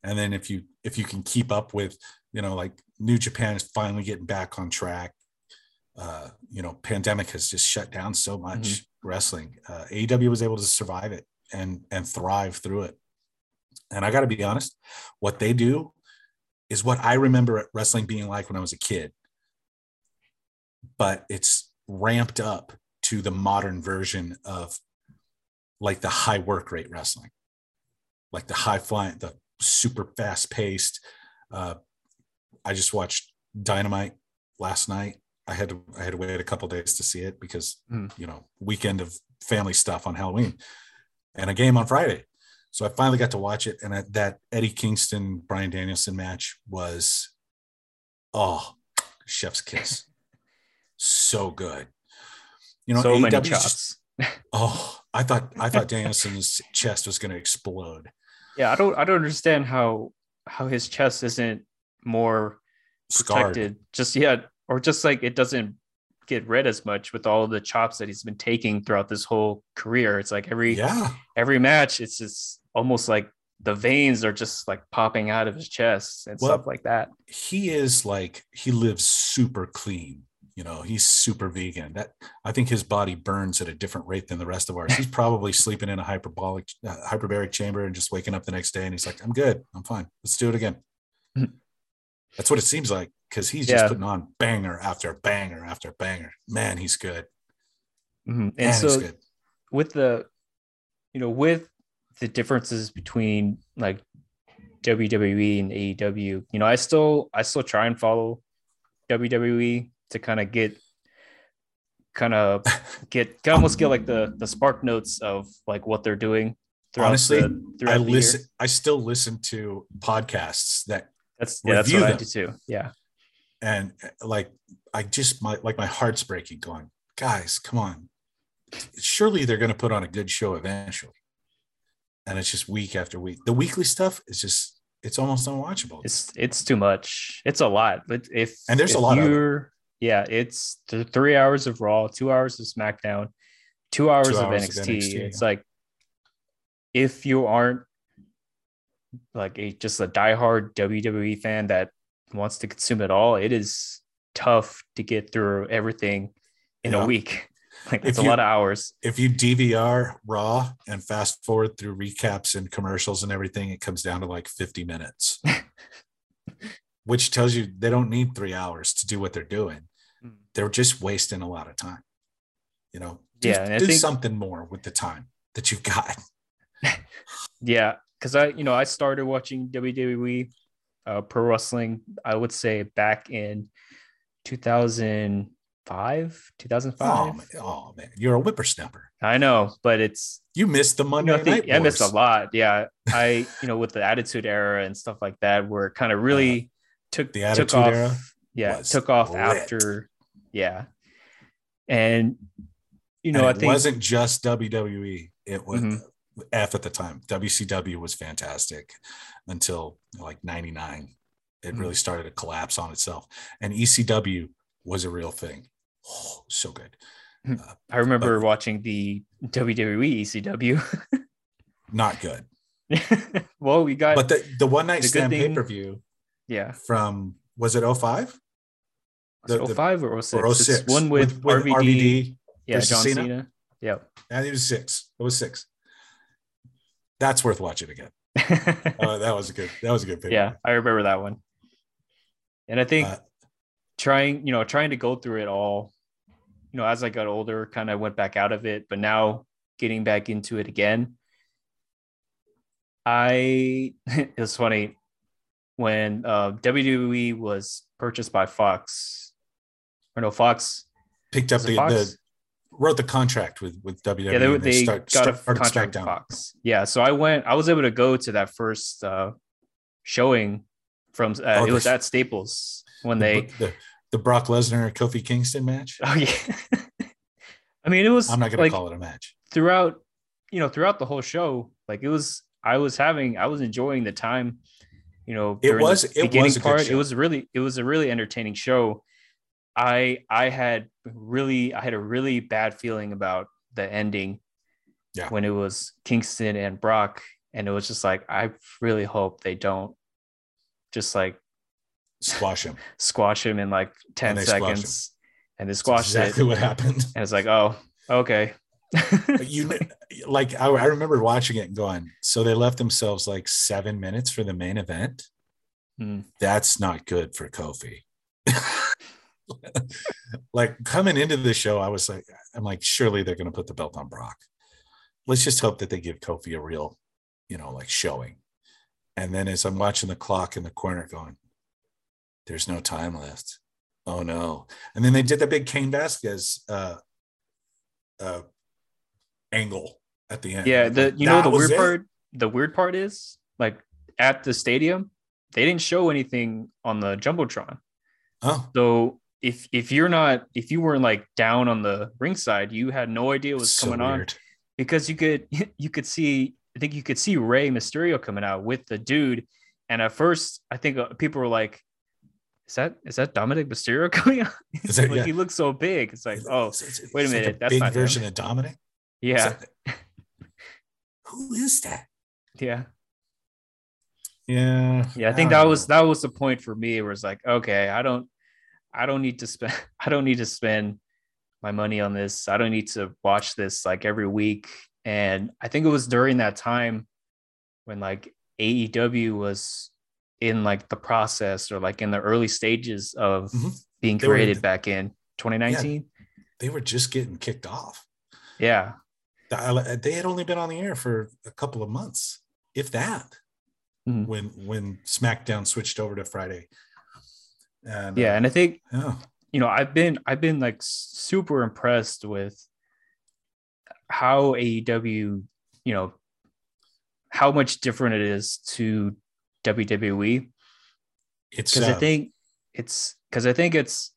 And then if you, if you can keep up with, you know, like New Japan is finally getting back on track. Uh, you know, pandemic has just shut down so much mm-hmm. wrestling. Uh, A E W was able to survive it and and thrive through it. And I got to be honest, what they do is what I remember wrestling being like when I was a kid. But it's ramped up to the modern version of like the high work rate wrestling, like the high flying, the super fast paced. Uh, I just watched Dynamite last night. I had to, I had to wait a couple of days to see it because, mm. you know, weekend of family stuff on Halloween and a game on Friday. So I finally got to watch it. And I, that Eddie Kingston, Bryan Danielson match was, oh, chef's kiss. So good. You know, so many chops. Just, oh, I thought, I thought Danielson's chest was going to explode. Yeah. I don't, I don't understand how, how his chest isn't more protected scarred. Just yeah or just like it doesn't get red as much with all of the chops that he's been taking throughout this whole career. It's like every yeah every match it's just almost like the veins are just like popping out of his chest and well, stuff like that. He is like he lives super clean, you know, he's super vegan. That I think his body burns at a different rate than the rest of ours. He's probably sleeping in a hyperbolic uh, hyperbaric chamber and just waking up the next day and he's like, I'm good, I'm fine, let's do it again. That's what it seems like, because he's just yeah. putting on banger after banger after banger. Man, he's good. Mm-hmm. And Man, so he's good. With the, you know, with the differences between like W W E and A E W, you know, I still I still try and follow W W E to kind of get kind of get kind of almost get like the the spark notes of like what they're doing. Honestly, the, I listen. Year. I still listen to podcasts that that's yeah, that's what them. I do too. Yeah, and like I just my like my heart's breaking. Going, guys, come on! Surely they're going to put on a good show eventually. And it's just week after week. The weekly stuff is just it's almost unwatchable. It's it's too much. It's a lot. But if and there's if a lot of it. Yeah, it's th- three hours of Raw, two hours of SmackDown, two hours, two hours of, N X T. of N X T. It's yeah. like. If you aren't like a just a diehard W W E fan that wants to consume it all, it is tough to get through everything in yeah. a week. Like it's a lot of hours. If you D V R Raw and fast forward through recaps and commercials and everything, it comes down to like fifty minutes, which tells you they don't need three hours to do what they're doing. They're just wasting a lot of time. You know, do, yeah, and do I think, something more with the time that you've got. Yeah, because I, you know, I started watching W W E uh, pro wrestling, I would say back in two thousand five, two thousand five. Oh man, oh, man. You're a whippersnapper. I know, but it's... You missed the Monday you know, Night Wars. I missed a lot, yeah. I, you know, with the Attitude Era and stuff like that, where it kind of really uh, took, the Attitude took off. Era yeah, took off lit. after, yeah. And, you know, and I it think... It wasn't just W W E. It was... Mm-hmm. F at the time. W C W was fantastic until like ninety-nine. It really started to collapse on itself. And E C W was a real thing. Oh, so good. Uh, I remember but, watching the W W E E C W. Not good. Well, we got... But the, the one-night stand pay-per-view yeah. from... Was it oh five? Was the, it oh five the, or oh six? Or oh six. It's one with, with R V D. R V D. Yeah, John Cena. Cena. Yeah. And it was six. It was six. That's worth watching again. uh, that was a good. That was a good pick. Yeah, I remember that one. And I think uh, trying, you know, trying to go through it all, you know, as I got older, kind of went back out of it, but now getting back into it again, I it was funny when uh, W W E was purchased by Fox, or no, Fox picked up the. Fox? the Wrote the contract with with W W E. Yeah, they, they, they start, got start, a contract with Fox. Yeah, so I went. I was able to go to that first uh, showing from. Uh, oh, it was at Staples when the, they the, the Brock Lesnar Kofi Kingston match. Oh yeah. I mean, it was. I'm not gonna like, call it a match. Throughout, you know, throughout the whole show, like it was. I was having. I was enjoying the time. You know, it was. The it beginning was a part. Good show. It was really. It was a really entertaining show. I I had really I had a really bad feeling about the ending yeah. when it was Kingston and Brock, and it was just like I really hope they don't just like squash him squash him in like ten and seconds and they squashed That's exactly it. What happened. And it's like, oh, okay. you like I, I remember watching it and going, so they left themselves like seven minutes for the main event. Mm. That's not good for Kofi. Like coming into the show, I was like, I'm like, surely they're going to put the belt on Brock. Let's just hope that they give Kofi a real, you know, like showing. And then as I'm watching the clock in the corner going, there's no time left. Oh no. And then they did the big Cain Vasquez uh, uh, angle at the end. Yeah. The, you know, the weird part, the weird part is like at the stadium, they didn't show anything on the Jumbotron. Oh, so If if you're not if you weren't like down on the ringside, you had no idea what was so coming weird. on, because you could you could see I think you could see Rey Mysterio coming out with the dude, and at first I think people were like, is that is that Dominic Mysterio coming out? That, like yeah. he looks so big. It's like oh it's, it's, wait a minute, like a that's big not version him. of Dominic. Yeah, that, who is that? Yeah, yeah, yeah. I think I that know. was that was the point for me. Where it's like okay, I don't. I don't need to spend, I don't need to spend my money on this. I don't need to watch this like every week. And I think it was during that time when like A E W was in like the process or like in the early stages of mm-hmm. being they created were, back in twenty nineteen. Yeah, they were just getting kicked off. Yeah. They had only been on the air for a couple of months, if that, mm-hmm. when, when SmackDown switched over to Friday. And, yeah, uh, and I think yeah. you know, I've been I've been like super impressed with how A E W, you know, how much different it is to W W E. It's because uh, I think it's because I think it's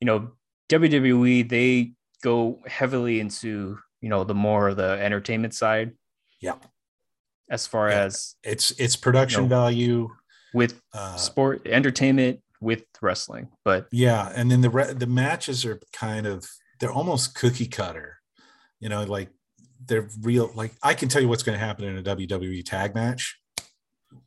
you know W W E, they go heavily into you know the more the entertainment side. Yeah. As far yeah. as it's it's production you know, value with uh, sport entertainment with wrestling, but yeah, and then the re- the matches are kind of they're almost cookie cutter, you know, like they're real. Like I can tell you what's going to happen in a W W E tag match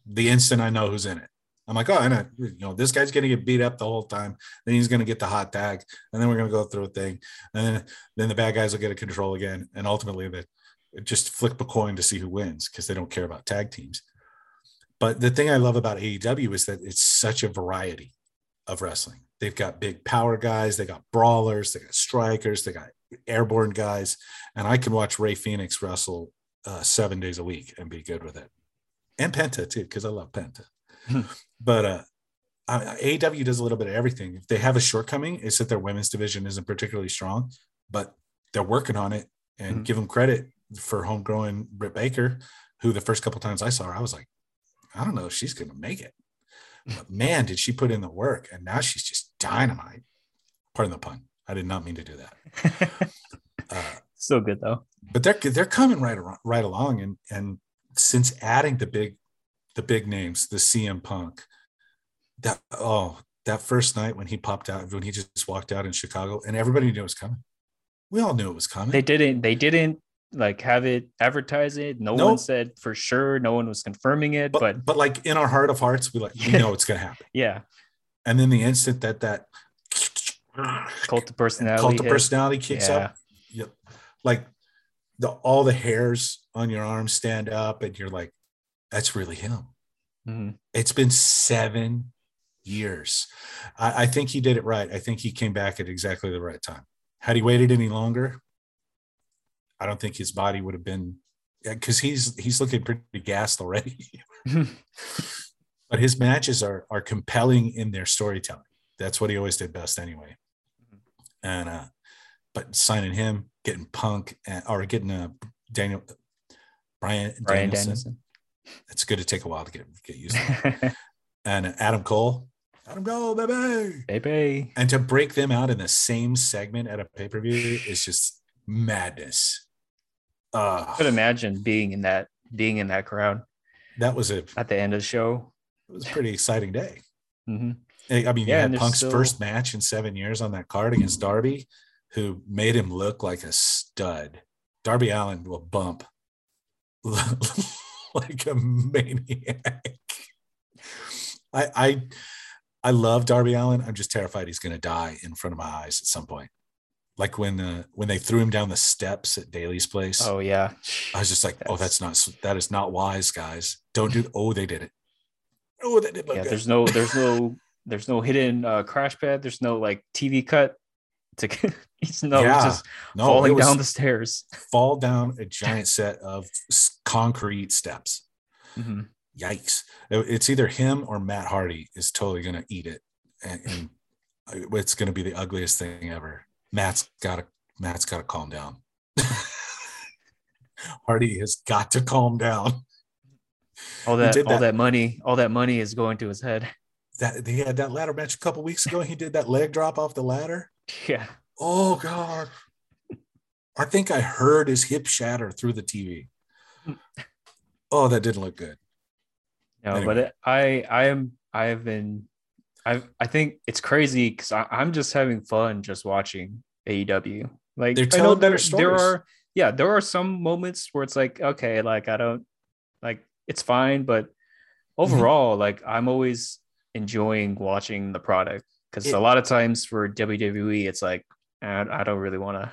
the instant I know who's in it. I'm like, oh, I know, you know, this guy's going to get beat up the whole time. Then he's going to get the hot tag, and then we're going to go through a thing, and then then the bad guys will get a control again, and ultimately they just flip a coin to see who wins because they don't care about tag teams. But the thing I love about A E W is that it's such a variety of wrestling. They've got big power guys, they got brawlers, they got strikers, they got airborne guys, and I can watch Ray Phoenix wrestle uh, seven days a week and be good with it. And Penta too, because I love Penta. But uh, A E W does a little bit of everything. If they have a shortcoming, it's that their women's division isn't particularly strong, but they're working on it. And mm-hmm. give them credit for homegrown Britt Baker, who the first couple times I saw her, I was like, I don't know if she's going to make it. But man, did she put in the work, and now she's just dynamite. Pardon the pun. I did not mean to do that. uh, so good though. But they're they're coming right around, right along, and and since adding the big the big names, the C M Punk, that oh that first night when he popped out, when he just walked out in Chicago, and everybody knew it was coming. We all knew it was coming. They didn't. They didn't. Like have it advertise it. No nope. one said for sure. No one was confirming it. But but, but like in our heart of hearts, we like we know it's gonna happen. Yeah. And then the instant that that cult of personality, cult of personality kicks yeah. up, yep. Like the all the hairs on your arm stand up, and you're like, that's really him. Mm-hmm. It's been seven years. I, I think he did it right. I think he came back at exactly the right time. Had he waited any longer, I don't think his body would have been, because he's he's looking pretty gassed already. But his matches are are compelling in their storytelling. That's what he always did best, anyway. And uh, but signing him, getting Punk, and, or getting a Daniel Bryan Bryan Danielson. Danielson. It's going to take a while to get get used to that. And Adam Cole, Adam Cole, baby, baby. And to break them out in the same segment at a pay per view is just madness. Uh, I could imagine being in that being in that crowd. That was it at the end of the show. It was a pretty exciting day. Mm-hmm. I mean, yeah, you had Punk's still... first match in seven years on that card against Darby, who made him look like a stud. Darby Allin will bump like a maniac. I I I love Darby Allin. I'm just terrified he's going to die in front of my eyes at some point. Like when uh, when they threw him down the steps at Daly's place. Oh yeah, I was just like, that's... oh, that's not that is not wise, guys. Don't do. Oh, they did it. Oh, they did. Look yeah, good. there's no there's no there's no hidden uh, crash pad. There's no like T V cut. To it's no yeah. just no, falling down the stairs. Fall down a giant set of concrete steps. Mm-hmm. Yikes! It's either him or Matt Hardy is totally gonna eat it, and, and it's gonna be the ugliest thing ever. Matt's got to Matt's got to calm down. Hardy has got to calm down. All that, that all that money, all that money is going to his head. That he had that ladder match a couple weeks ago. He did that leg drop off the ladder. Yeah. Oh God. I think I heard his hip shatter through the T V. Oh, that didn't look good. No, anyway. but it, I I am I have been. I I think it's crazy because I'm just having fun just watching A E W. Like they're telling I know better there, stories. There are yeah, there are some moments where it's like okay, like I don't like it's fine, but overall, mm-hmm. like I'm always enjoying watching the product because a lot of times for W W E, it's like I, I don't really want to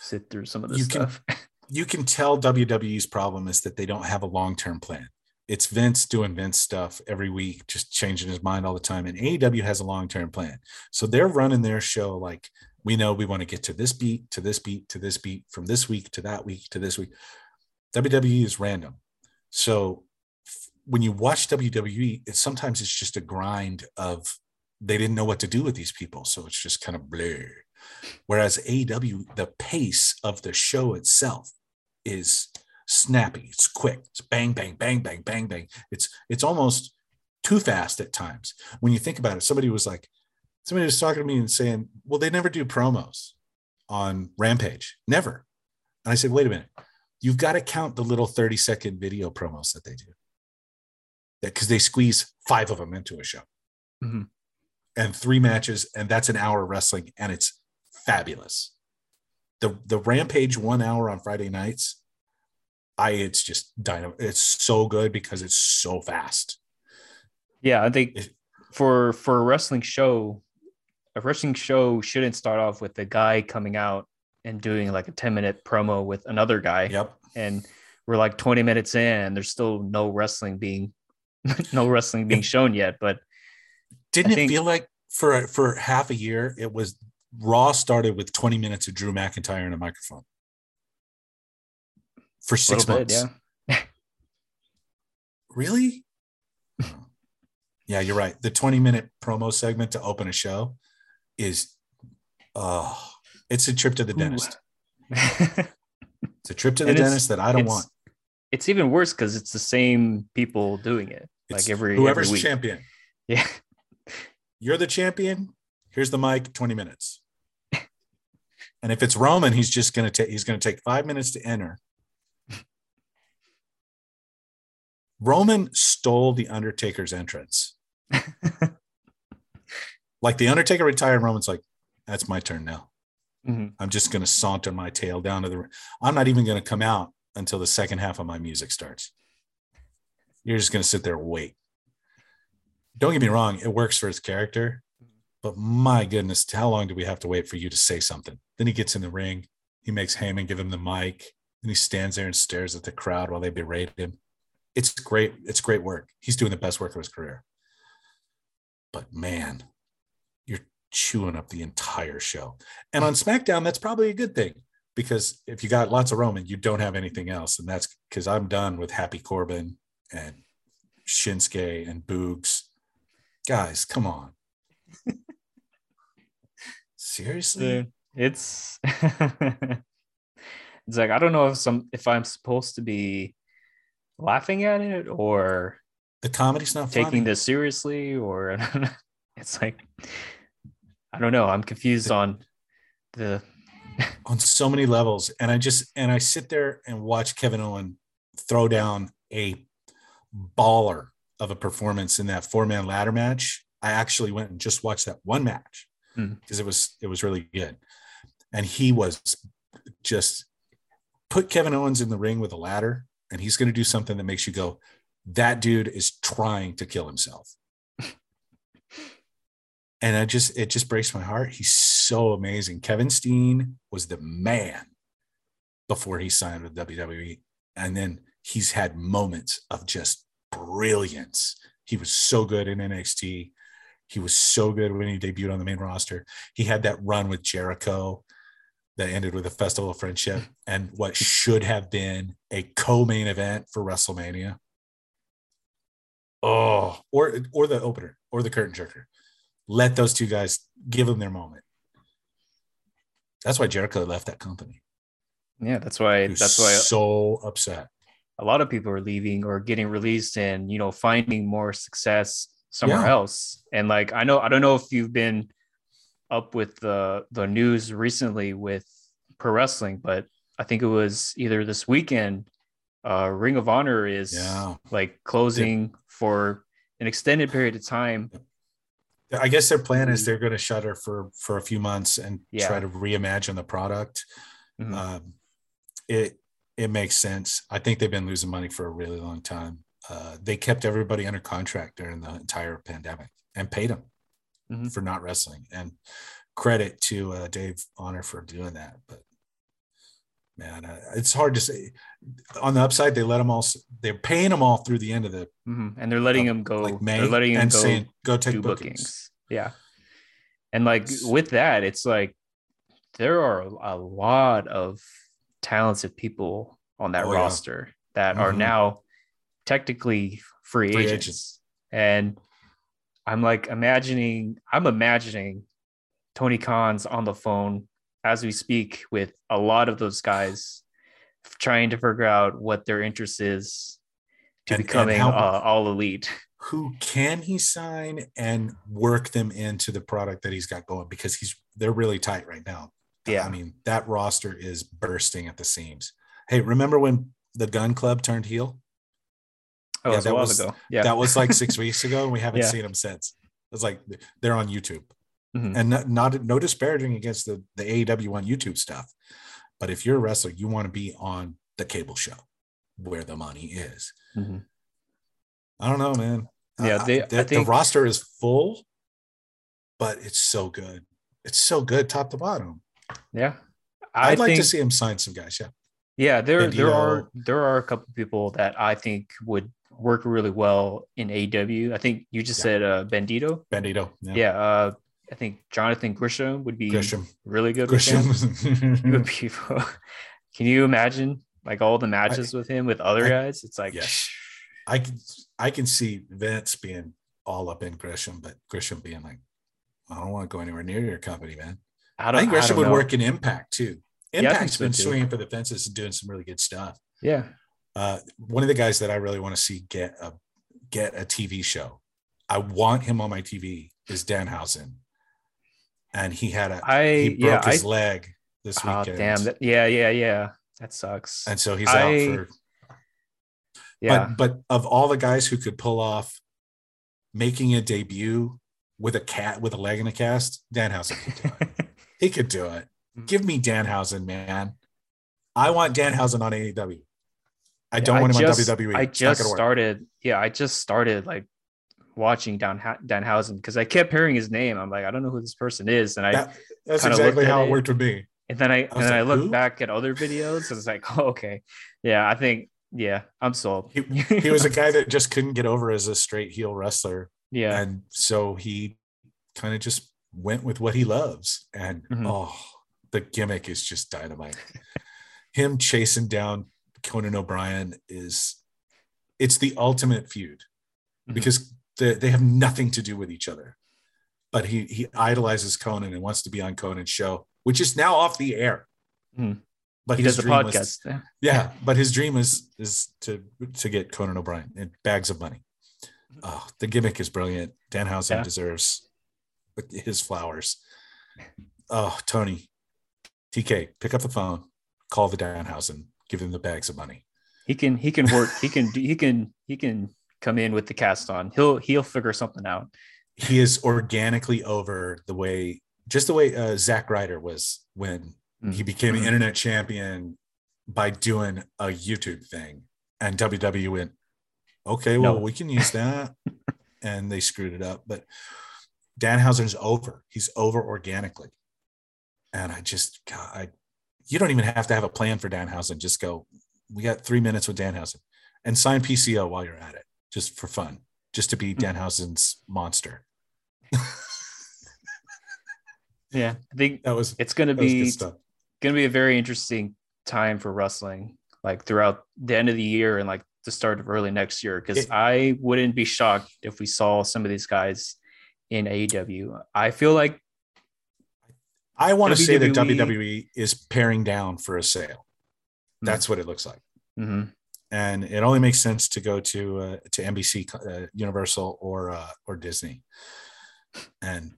sit through some of this you stuff. Can, you can tell W W E's problem is that they don't have a long-term plan. It's Vince doing Vince stuff every week, just changing his mind all the time. And A E W has a long-term plan. So they're running their show like, we know we want to get to this beat, to this beat, to this beat, from this week to that week to this week. W W E is random. So when you watch W W E, it sometimes it's just a grind of they didn't know what to do with these people. So it's just kind of blur. Whereas A E W, the pace of the show itself is snappy. It's quick. It's bang, bang, bang, bang, bang, bang. It's, it's almost too fast at times. When you think about it, somebody was like, somebody was talking to me and saying, well, they never do promos on Rampage. Never. And I said, wait a minute. You've got to count the little thirty second video promos that they do. Because they squeeze five of them into a show. Mm-hmm. And three matches, and that's an hour of wrestling, and it's fabulous. The the Rampage one hour on Friday nights, I it's just dynamite. It's so good because it's so fast. Yeah, I think it, for for a wrestling show, a wrestling show shouldn't start off with a guy coming out and doing like a ten minute promo with another guy. Yep. And we're like twenty minutes in, and there's still no wrestling being no wrestling being shown yet, but Didn't think, it feel like for for half a year, it was Raw started with twenty minutes of Drew McIntyre and a microphone for six months? Bit, yeah. Really? Yeah, you're right. The twenty minute promo segment to open a show is, oh, it's a trip to the Ooh. dentist. It's a trip to the and dentist that I don't it's, want. It's even worse because it's the same people doing it. It's like every whoever's every week. Champion. Yeah. You're the champion. Here's the mic, twenty minutes. And if it's Roman, he's just going to take, he's going to take five minutes to enter. Roman stole the Undertaker's entrance. Like the Undertaker retired. Roman's like, that's my turn now. Mm-hmm. I'm just going to saunter my tail down to the, I'm not even going to come out until the second half of my music starts. You're just going to sit there and wait. Don't get me wrong, it works for his character, but my goodness, how long do we have to wait for you to say something? Then he gets in the ring, he makes Heyman give him the mic, and he stands there and stares at the crowd while they berate him. It's great. It's great work. He's doing the best work of his career. But man, you're chewing up the entire show. And on SmackDown, that's probably a good thing, because if you got lots of Roman, you don't have anything else. And that's because I'm done with Happy Corbin and Shinsuke and Boogs. Guys, come on. Seriously? It's it's like, I don't know if some if I'm supposed to be laughing at it or the comedy's not taking funny. This seriously, or it's like, I don't know. I'm confused the, on the on so many levels. And I just and I sit there and watch Kevin Owens throw down a baller of a performance in that four-man ladder match. I actually went and just watched that one match because mm. it was it was really good. And he was just put Kevin Owens in the ring with a ladder, and he's going to do something that makes you go, that dude is trying to kill himself. And I just it just breaks my heart. He's so amazing. Kevin Steen was the man before he signed with W W E, and then he's had moments of just brilliance. He was so good in N X T. He was so good when he debuted on the main roster. He had that run with Jericho that ended with a Festival of Friendship and what should have been a co-main event for WrestleMania. Oh, or or the opener or the curtain jerker. Let those two guys, give them their moment. That's why Jericho left that company. Yeah, that's why. That's why. So upset. A lot of people are leaving or getting released and, you know, finding more success somewhere yeah. else. And like, I know, I don't know if you've been up with the, the news recently with pro wrestling, but I think it was either this weekend, uh, Ring of Honor is yeah. like closing yeah. for an extended period of time. I guess their plan is they're going to shutter for, for a few months and yeah. try to reimagine the product. Mm-hmm. Um, it, It makes sense. I think they've been losing money for a really long time. Uh, they kept everybody under contract during the entire pandemic and paid them mm-hmm. for not wrestling. And credit to uh, Dave Honor for doing that. But man, uh, it's hard to say. On the upside, they let them all. They're paying them all through the end of the mm-hmm. and they're letting uh, them go. Like May, they're letting them and go, saying, go take do bookings. bookings. Yeah, and like with that, it's like there are a lot of talented people on that oh, roster yeah. that mm-hmm. are now technically free, free agents. agents. And I'm like imagining, I'm imagining Tony Khan's on the phone as we speak with a lot of those guys, trying to figure out what their interest is to and, becoming and how, uh, all elite. Who can he sign and work them into the product that he's got going? Because he's they're really tight right now. Yeah, I mean, that roster is bursting at the seams. Hey, remember when the Gun Club turned heel? Oh, yeah, was that a while was ago. Yeah, that was like six weeks ago, and we haven't yeah. seen them since. It's like they're on YouTube, mm-hmm. and not, not no disparaging against the the A E W on YouTube stuff. But if you're a wrestler, you want to be on the cable show where the money is. Mm-hmm. I don't know, man. Yeah, they, I, the, I think... the roster is full, but it's so good. It's so good, top to bottom. Yeah, I I'd think... like to see him sign some guys. Yeah, yeah. There, Indio. there are there are a couple of people that I think would work really well in A E W. I think you just yeah. said uh, Bandito. Bandito. Yeah. yeah uh, I think Jonathan Grisham would be Grisham. really good. Grisham. With him. Can you imagine like all the matches I, with him with other I, guys? It's like, yes. I can, I can see Vince being all up in Grisham, but Grisham being like, I don't want to go anywhere near your company, man. I, don't, I think Grisham I would know. work in Impact too. Impact's yeah, so been too. swinging for the fences and doing some really good stuff. Yeah. Uh, one of the guys that I really want to see get a, get a T V show. I want him on my T V is Danhausen. And he had a I, he broke yeah, his I, leg this weekend. Oh, damn! That, yeah, yeah, yeah. That sucks. And so he's I, out for. Yeah, but, but of all the guys who could pull off making a debut with a cat with a leg in a cast, Danhausen could do it. He could do it. Give me Danhausen, man. I want Danhausen on A E W. I don't yeah, want I him just, on W W E. I just started. Yeah, I just started like. watching Dan Danhausen because I kept hearing his name. I'm like, I don't know who this person is, and I that, that's exactly how it, it worked with me. And then I, I and like, then I looked Who? back at other videos, and it's like, oh, okay, yeah, I think, yeah, I'm sold. He, he was a guy that just couldn't get over as a straight heel wrestler, yeah, and so he kind of just went with what he loves, and mm-hmm. oh, the gimmick is just dynamite. Him chasing down Conan O'Brien is, it's the ultimate feud, mm-hmm. because. They have nothing to do with each other, but he he idolizes Conan and wants to be on Conan's show, which is now off the air. Mm. But he does the podcast. Was, yeah, but his dream is is to to get Conan O'Brien and bags of money. Oh, the gimmick is brilliant. Danhausen yeah. deserves his flowers. Oh, Tony, T K, pick up the phone, call the Danhausen, give him the bags of money. He can he can work. he can he can he can. Come in with the cast on. He'll he'll figure something out. He is organically over the way, just the way uh, Zack Ryder was when mm-hmm. he became an internet champion by doing a YouTube thing, and W W E went, okay, well no. we can use that, and they screwed it up. But Danhausen's over. He's over organically, and I just, God, I, you don't even have to have a plan for Danhausen. Just go. We got three minutes with Danhausen, and sign P C O while you're at it. Just for fun, just to be Danhausen's monster. Yeah, I think that was it's going to be going to be a very interesting time for wrestling, like throughout the end of the year and like the start of early next year. Because I wouldn't be shocked if we saw some of these guys in A E W. I feel like I want to say that W W E is paring down for a sale. Mm-hmm. That's what it looks like. Mm-hmm. And it only makes sense to go to uh, to N B C, uh, Universal, or uh, or Disney. And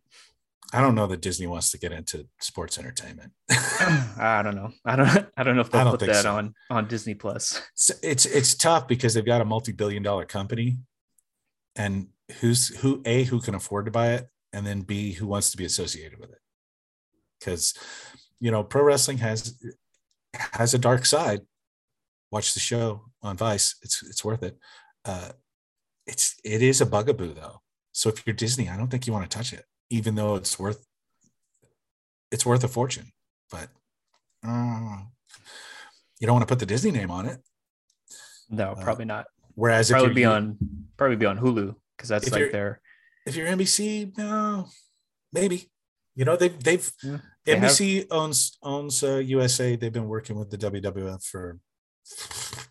I don't know that Disney wants to get into sports entertainment. I don't know. I don't. I don't know if they'll put that so. on on Disney Plus. So it's it's tough because they've got a multi-billion dollar company, and who's who? A, who can afford to buy it, and then B, who wants to be associated with it? Because you know, pro wrestling has has a dark side. Watch the show on Vice. It's it's worth it. Uh, it's it is a bugaboo though. So if you're Disney, I don't think you want to touch it, even though it's worth it's worth a fortune. But uh, you don't want to put the Disney name on it. No, probably not. Uh, whereas probably if you're, be on probably be on Hulu because that's like their. If you're N B C, no, maybe. You know, they've they've yeah, they N B C have. owns owns uh, U S A. They've been working with the W W F for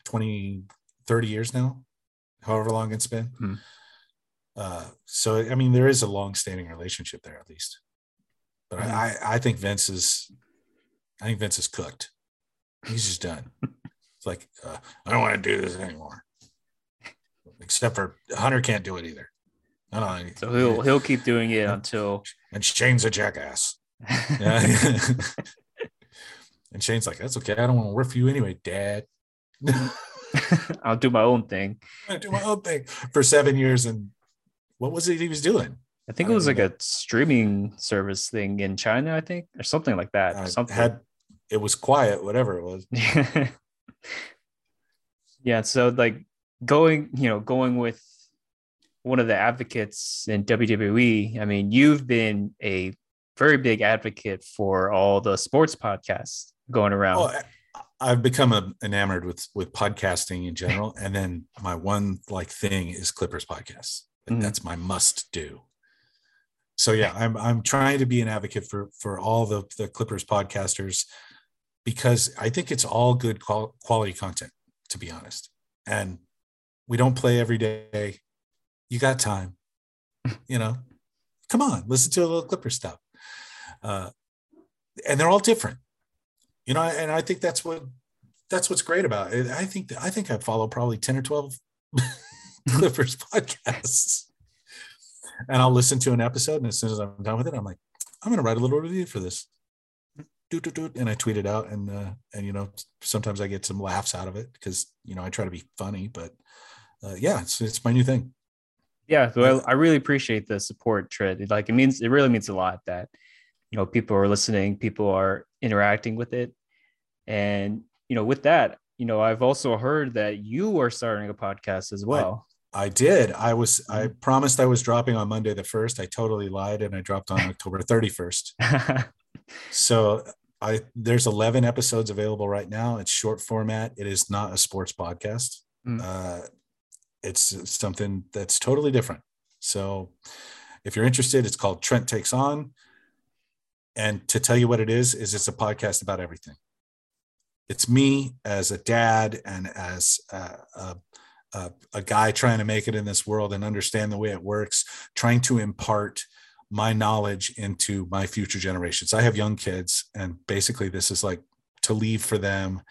twenty, thirty years now, however long it's been. Hmm. Uh, so, I mean, there is a long-standing relationship there, at least. But mm-hmm. I, I think Vince is, I think Vince is cooked. He's just done. It's like, uh, I don't want to do this anymore. Except for Hunter can't do it either. I don't know. So he'll he'll keep doing it and, until and Shane's a jackass. Yeah. And Shane's like, that's okay. I don't want to work for you anyway, Dad. I'll do my own thing. I do my own thing for seven years. And what was it he was doing? I think I it was like know. a streaming service thing in China, I think, or something like that. I something had it was quiet, whatever it was. Yeah. So like going, you know, going with one of the advocates in W W E. I mean, you've been a very big advocate for all the sports podcasts going around. Oh, I've become a, enamored with, with podcasting in general. And then my one like thing is Clippers podcasts. Like, mm-hmm. That's my must do. So yeah, I'm, I'm trying to be an advocate for, for all the, the Clippers podcasters, because I think it's all good qual- quality content, to be honest. And we don't play every day. You got time, you know, come on, listen to a little Clipper stuff. Uh, and they're all different, you know, and I think that's what, that's what's great about it. I think that, I think I follow probably ten or twelve Clippers podcasts, and I'll listen to an episode. And as soon as I'm done with it, I'm like, I'm going to write a little review for this. Do, do, do, and I tweet it out. And, uh, and, you know, sometimes I get some laughs out of it because, you know, I try to be funny, but uh, yeah, it's, it's my new thing. Yeah, so I, I really appreciate the support, Trent. Like it means, it really means a lot that, you know, people are listening, people are interacting with it. And, you know, with that, you know, I've also heard that you are starting a podcast as well. I, I did. I was, I promised I was dropping on Monday the first. I totally lied and I dropped on October thirty-first. So I, there's eleven episodes available right now. It's short format. It is not a sports podcast. Mm. Uh, It's something that's totally different. So if you're interested, it's called Trent Takes On. And to tell you what it is, is it's a podcast about everything. It's me as a dad and as a, a, a, a guy trying to make it in this world and understand the way it works, trying to impart my knowledge into my future generations. I have young kids, and basically this is like to leave for them.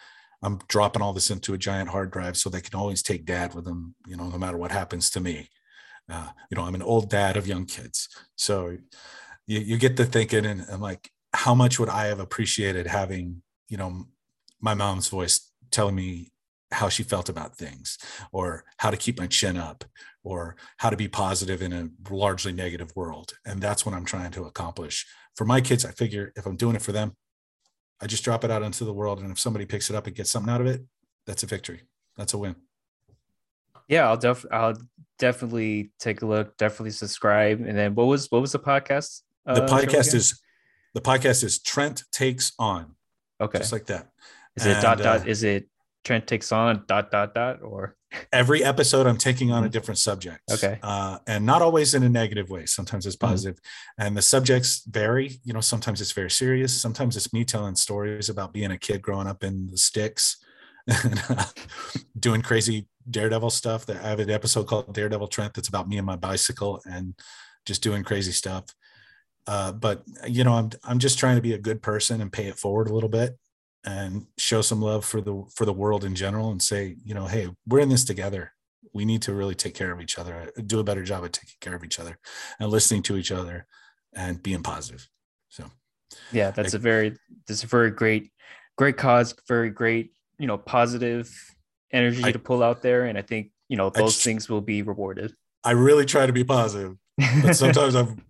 I'm dropping all this into a giant hard drive so they can always take dad with them, you know, no matter what happens to me. Uh, you know, I'm an old dad of young kids. So you, you get to thinking, and I'm like, how much would I have appreciated having, you know, my mom's voice telling me how she felt about things, or how to keep my chin up, or how to be positive in a largely negative world. And that's what I'm trying to accomplish for my kids. I figure if I'm doing it for them, I just drop it out into the world. And if somebody picks it up and gets something out of it, that's a victory. That's a win. Yeah, I'll, def- I'll definitely take a look, definitely subscribe. And then what was, what was the podcast? Uh, the podcast is, the podcast is Trent Takes On. Okay. Just like that. Is it and, dot, dot, uh, is it Trent Takes On dot, dot, dot, or? Every episode I'm taking on a different subject. Okay. Uh, and not always in a negative way. Sometimes it's positive. Mm-hmm. And the subjects vary. You know, sometimes it's very serious. Sometimes it's me telling stories about being a kid growing up in the sticks and uh, doing crazy daredevil stuff. That I have an episode called Daredevil Trent that's about me and my bicycle and just doing crazy stuff. Uh, but, you know, I'm I'm just trying to be a good person and pay it forward a little bit, and show some love for the, for the world in general, and say, you know, hey, we're in this together. We need to really take care of each other, do a better job at taking care of each other and listening to each other and being positive. So, yeah, that's I, a very, that's a very great, great cause, very great, you know, positive energy I, to pull out there. And I think, you know, those just, things will be rewarded. I really try to be positive, but sometimes I'm,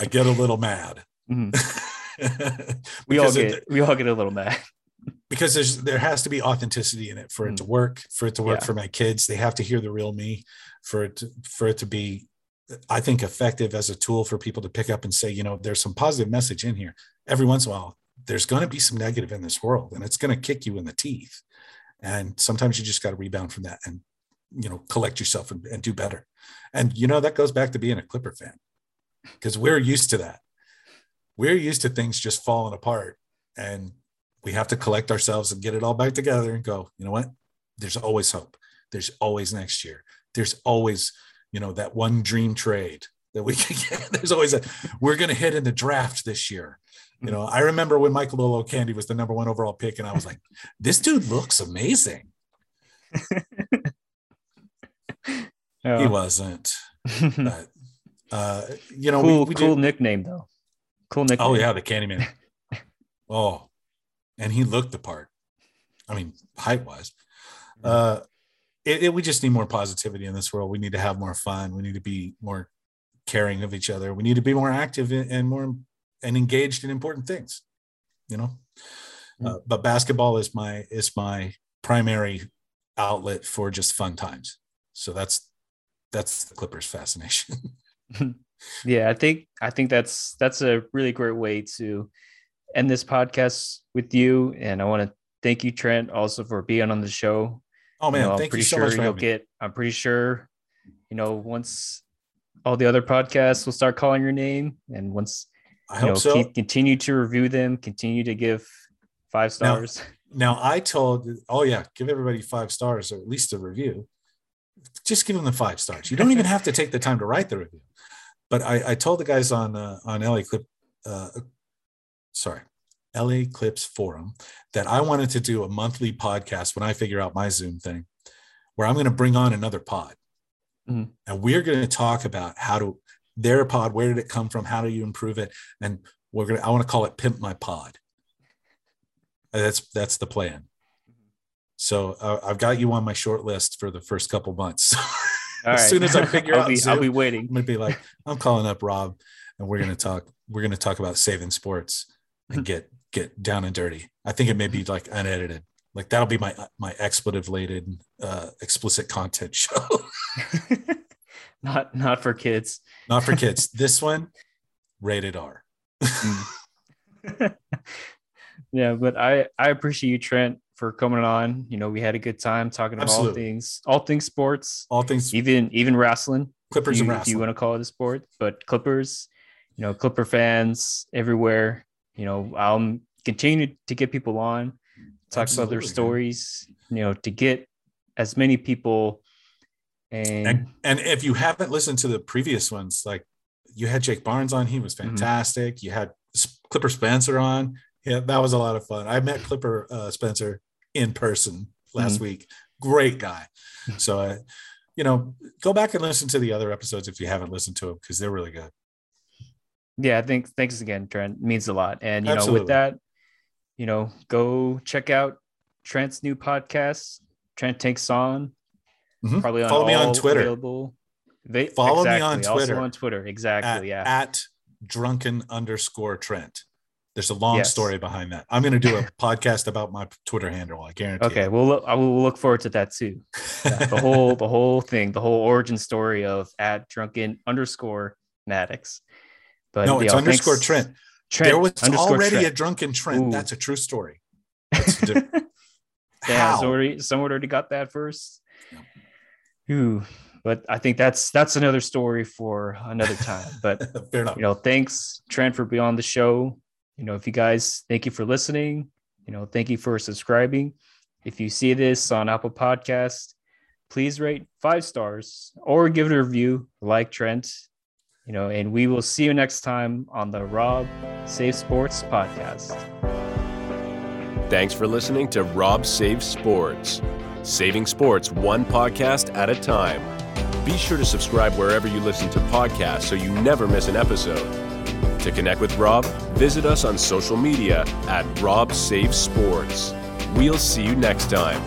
I get a little mad. Mm-hmm. we all get, it, we all get a little mad. Because there's, there has to be authenticity in it for it to work, for it to work yeah. for my kids. They have to hear the real me for it to, for it to be, I think, effective as a tool for people to pick up and say, you know, there's some positive message in here. Every once in a while, there's going to be some negative in this world, and it's going to kick you in the teeth. And sometimes you just got to rebound from that and, you know, collect yourself and, and do better. And, you know, that goes back to being a Clipper fan, because we're used to that. We're used to things just falling apart, and we have to collect ourselves and get it all back together and go, you know what? There's always hope. There's always next year. There's always you know, that one dream trade that we can get. There's always a, we're going to hit in the draft this year. You know, I remember when Michael Lolo Candy was the number one overall pick, and I was like, this dude looks amazing. Oh. He wasn't. But, uh, you know, cool, we, we cool did... nickname, though. Cool nickname. Oh, yeah, the Candyman. Oh, and he looked the part. I mean, height-wise. Uh, it, it, we just need more positivity in this world. We need to have more fun. We need to be more caring of each other. We need to be more active and, and more and engaged in important things, you know. Mm-hmm. Uh, but basketball is my is my primary outlet for just fun times. So that's that's the Clippers' fascination. Yeah, I think I think that's that's a really great way to end this podcast with you. And I want to thank you, Trent, also for being on the show. Oh man, you know, thank you so sure much for having get, me. I'm pretty sure, you know, once all the other podcasts will start calling your name, and once I hope know, so. Keep, continue to review them. Continue to give five stars. Now, now I told, oh yeah, give everybody five stars or at least a review. Just give them the five stars. You don't even have to take the time to write the review. But I, I told the guys on uh, on L A Clip, uh, sorry, L A Clips Forum that I wanted to do a monthly podcast when I figure out my Zoom thing, where I'm going to bring on another pod, mm-hmm. and we're going to talk about how to. Their pod, where did it come from? How do you improve it? And we're gonna—I want to call it "Pimp My Pod." That's that's the plan. So uh, I've got you on my short list for the first couple months. All as right. soon as I figure I'll out, be, Zoom, I'll be waiting. I'm gonna be like, I'm calling up Rob, and we're gonna talk. We're gonna talk about saving sports and get get down and dirty. I think it may be like unedited. Like that'll be my my expletive-laden, uh, explicit content show. Not not for kids. Not for kids. This one, rated R. Yeah, but I, I appreciate you, Trent, for coming on. You know, we had a good time talking about Absolutely. all things, all things sports. All things. Even even wrestling. Clippers you, and wrestling. If you want to call it a sport. But Clippers, you know, Clipper fans everywhere. You know, I'll continue to get people on, talk Absolutely. about their stories, you know, to get as many people. And, and and if you haven't listened to the previous ones, like you had Jake Barnes on, he was fantastic. Mm-hmm. You had Clipper Spencer on. Yeah, that was a lot of fun. I met Clipper uh, Spencer in person last mm-hmm. week. Great guy. So, uh, you know, go back and listen to the other episodes if you haven't listened to them, because they're really good. Yeah, I think thanks again, Trent. It means a lot. And, you Absolutely. know, with that, you know, go check out Trent's new podcast, Trent Takes On. Mm-hmm. Probably on follow me on Twitter. Available. They, follow exactly. me on Twitter. Also on Twitter, exactly. At, yeah. At drunken underscore Trent. There's a long yes. story behind that. I'm going to do a podcast about my Twitter handle. I guarantee. Okay, it. we'll look, I will look forward to that too. Yeah, the whole the whole thing, the whole origin story of at drunken underscore Maddox. But no, it's know, underscore Trent. Trent. There was already Trent. a drunken Trent. Ooh. That's a true story. That's yeah, How? Already, someone already got that first. Yeah. Ooh, but I think that's that's another story for another time. But fair enough. You know, thanks, Trent, for being on the show. You know, if you guys, thank you for listening. You know, thank you for subscribing. If you see this on Apple Podcasts, please rate five stars or give it a review, like Trent. You know, and we will see you next time on the Rob Saves Sports podcast. Thanks for listening to Rob Saves Sports. Saving sports one podcast at a time. Be sure to subscribe wherever you listen to podcasts so you never miss an episode. To connect with Rob, visit us on social media at Rob Saves Sports. We'll see you next time.